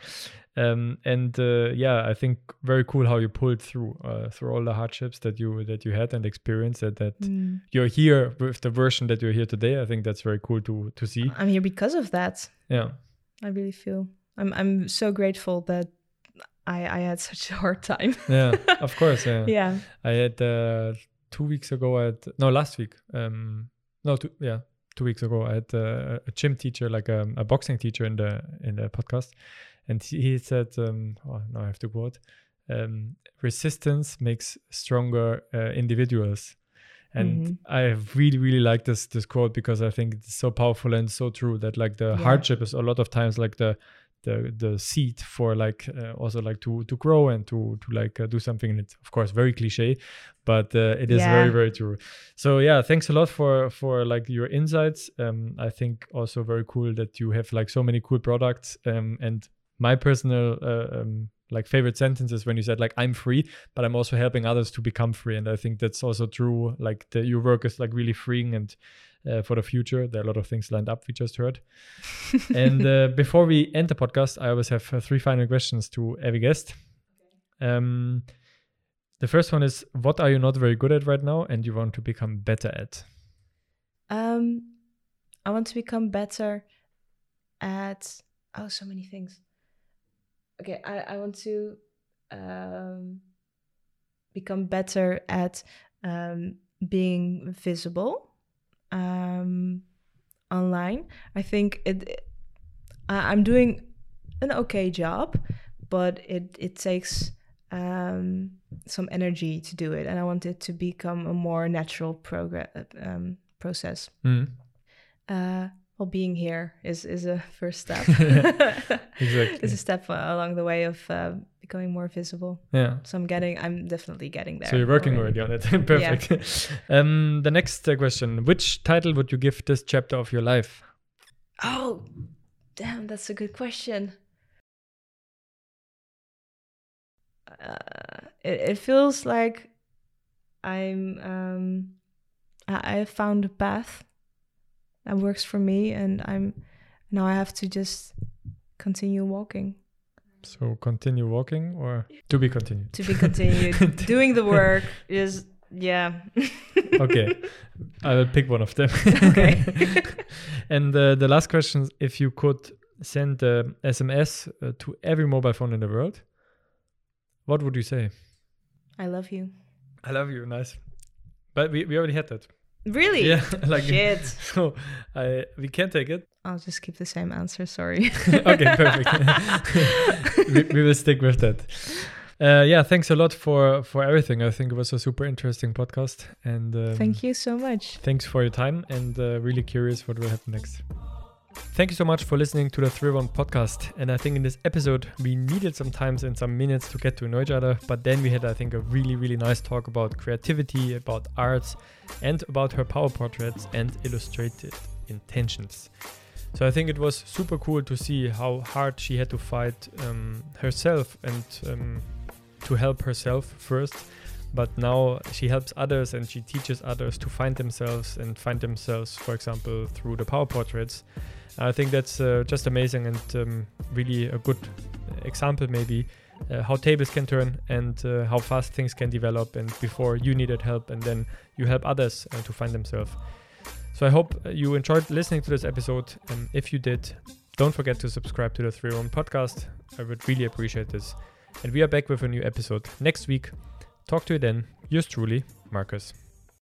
Um, and uh, yeah, I think very cool how you pulled through uh, through all the hardships that you that you had and experienced. That, that mm. you're here with the version that you're here today. I think that's very cool to to see. I'm here because of that. Yeah, I really feel I'm I'm so grateful that I I had such a hard time. Yeah, of course. Yeah, yeah. I had uh, two weeks ago. I had, no, last week. Um, no, two, yeah, two weeks ago. I had uh, a gym teacher, like um, a boxing teacher, in the in the podcast. And he said, um, oh, now I have to quote, um, resistance makes stronger uh, individuals. And mm-hmm. I really, really like this this quote, because I think it's so powerful and so true that like the yeah. hardship is a lot of times like the the the seed for like uh, also like to to grow and to to like uh, do something. And it's of course very cliche, but uh, it is yeah. very, very true. So yeah, thanks a lot for for like your insights. Um, I think also very cool that you have like so many cool products um, and. My personal uh, um, like favorite sentence is when you said like I'm free, but I'm also helping others to become free. And I think that's also true. Like the, your work is like really freeing, and uh, for the future, there are a lot of things lined up. We just heard. And uh, before we end the podcast, I always have uh, three final questions to every guest. Um, the first one is, what are you not very good at right now and you want to become better at? Um, I want to become better at, oh, so many things. Okay, I, I want to um, become better at um, being visible um, online. I think it. I'm doing an okay job, but it it takes um, some energy to do it, and I want it to become a more natural progress um, process. Mm. Uh, well, being here is is a first step. Exactly, it's a step along the way of uh, becoming more visible. Yeah. So I'm getting, I'm definitely getting there. So you're working already, already on it. Perfect. Yeah. Um, the next uh, question: which title would you give this chapter of your life? Oh, damn, that's a good question. Uh, it, it feels like I'm um, I, I found a path that works for me, and I'm now I have to just continue walking. So continue walking, or to be continued? To be continued. Doing the work is yeah. Okay, I will pick one of them. Okay. And uh, the last question is: if you could send uh, S M S uh, to every mobile phone in the world, what would you say? I love you. I love you. Nice. But we, we already had that. Really? Yeah. Like, shit. So I we can't take it. I'll just keep the same answer. Sorry. Okay, perfect. we, we will stick with that. Uh, yeah, thanks a lot for, for everything. I think it was a super interesting podcast. And um, thank you so much. Thanks for your time, and uh, really curious what will happen next. Thank you so much for listening to the three one podcast. And I think in this episode, we needed some times and some minutes to get to know each other. But then we had, I think, a really, really nice talk about creativity, about arts, and about her power portraits and illustrated intentions. So I think it was super cool to see how hard she had to fight um, herself and um, to help herself first. But now she helps others and she teaches others to find themselves and find themselves, for example, through the power portraits. I think that's uh, just amazing, and um, really a good example maybe uh, how tables can turn and uh, how fast things can develop, and before you needed help and then you help others uh, to find themselves. So I hope you enjoyed listening to this episode, and if you did, don't forget to subscribe to the three one podcast. I would really appreciate this. And we are back with a new episode next week. Talk to you then. Yours truly, Marcus.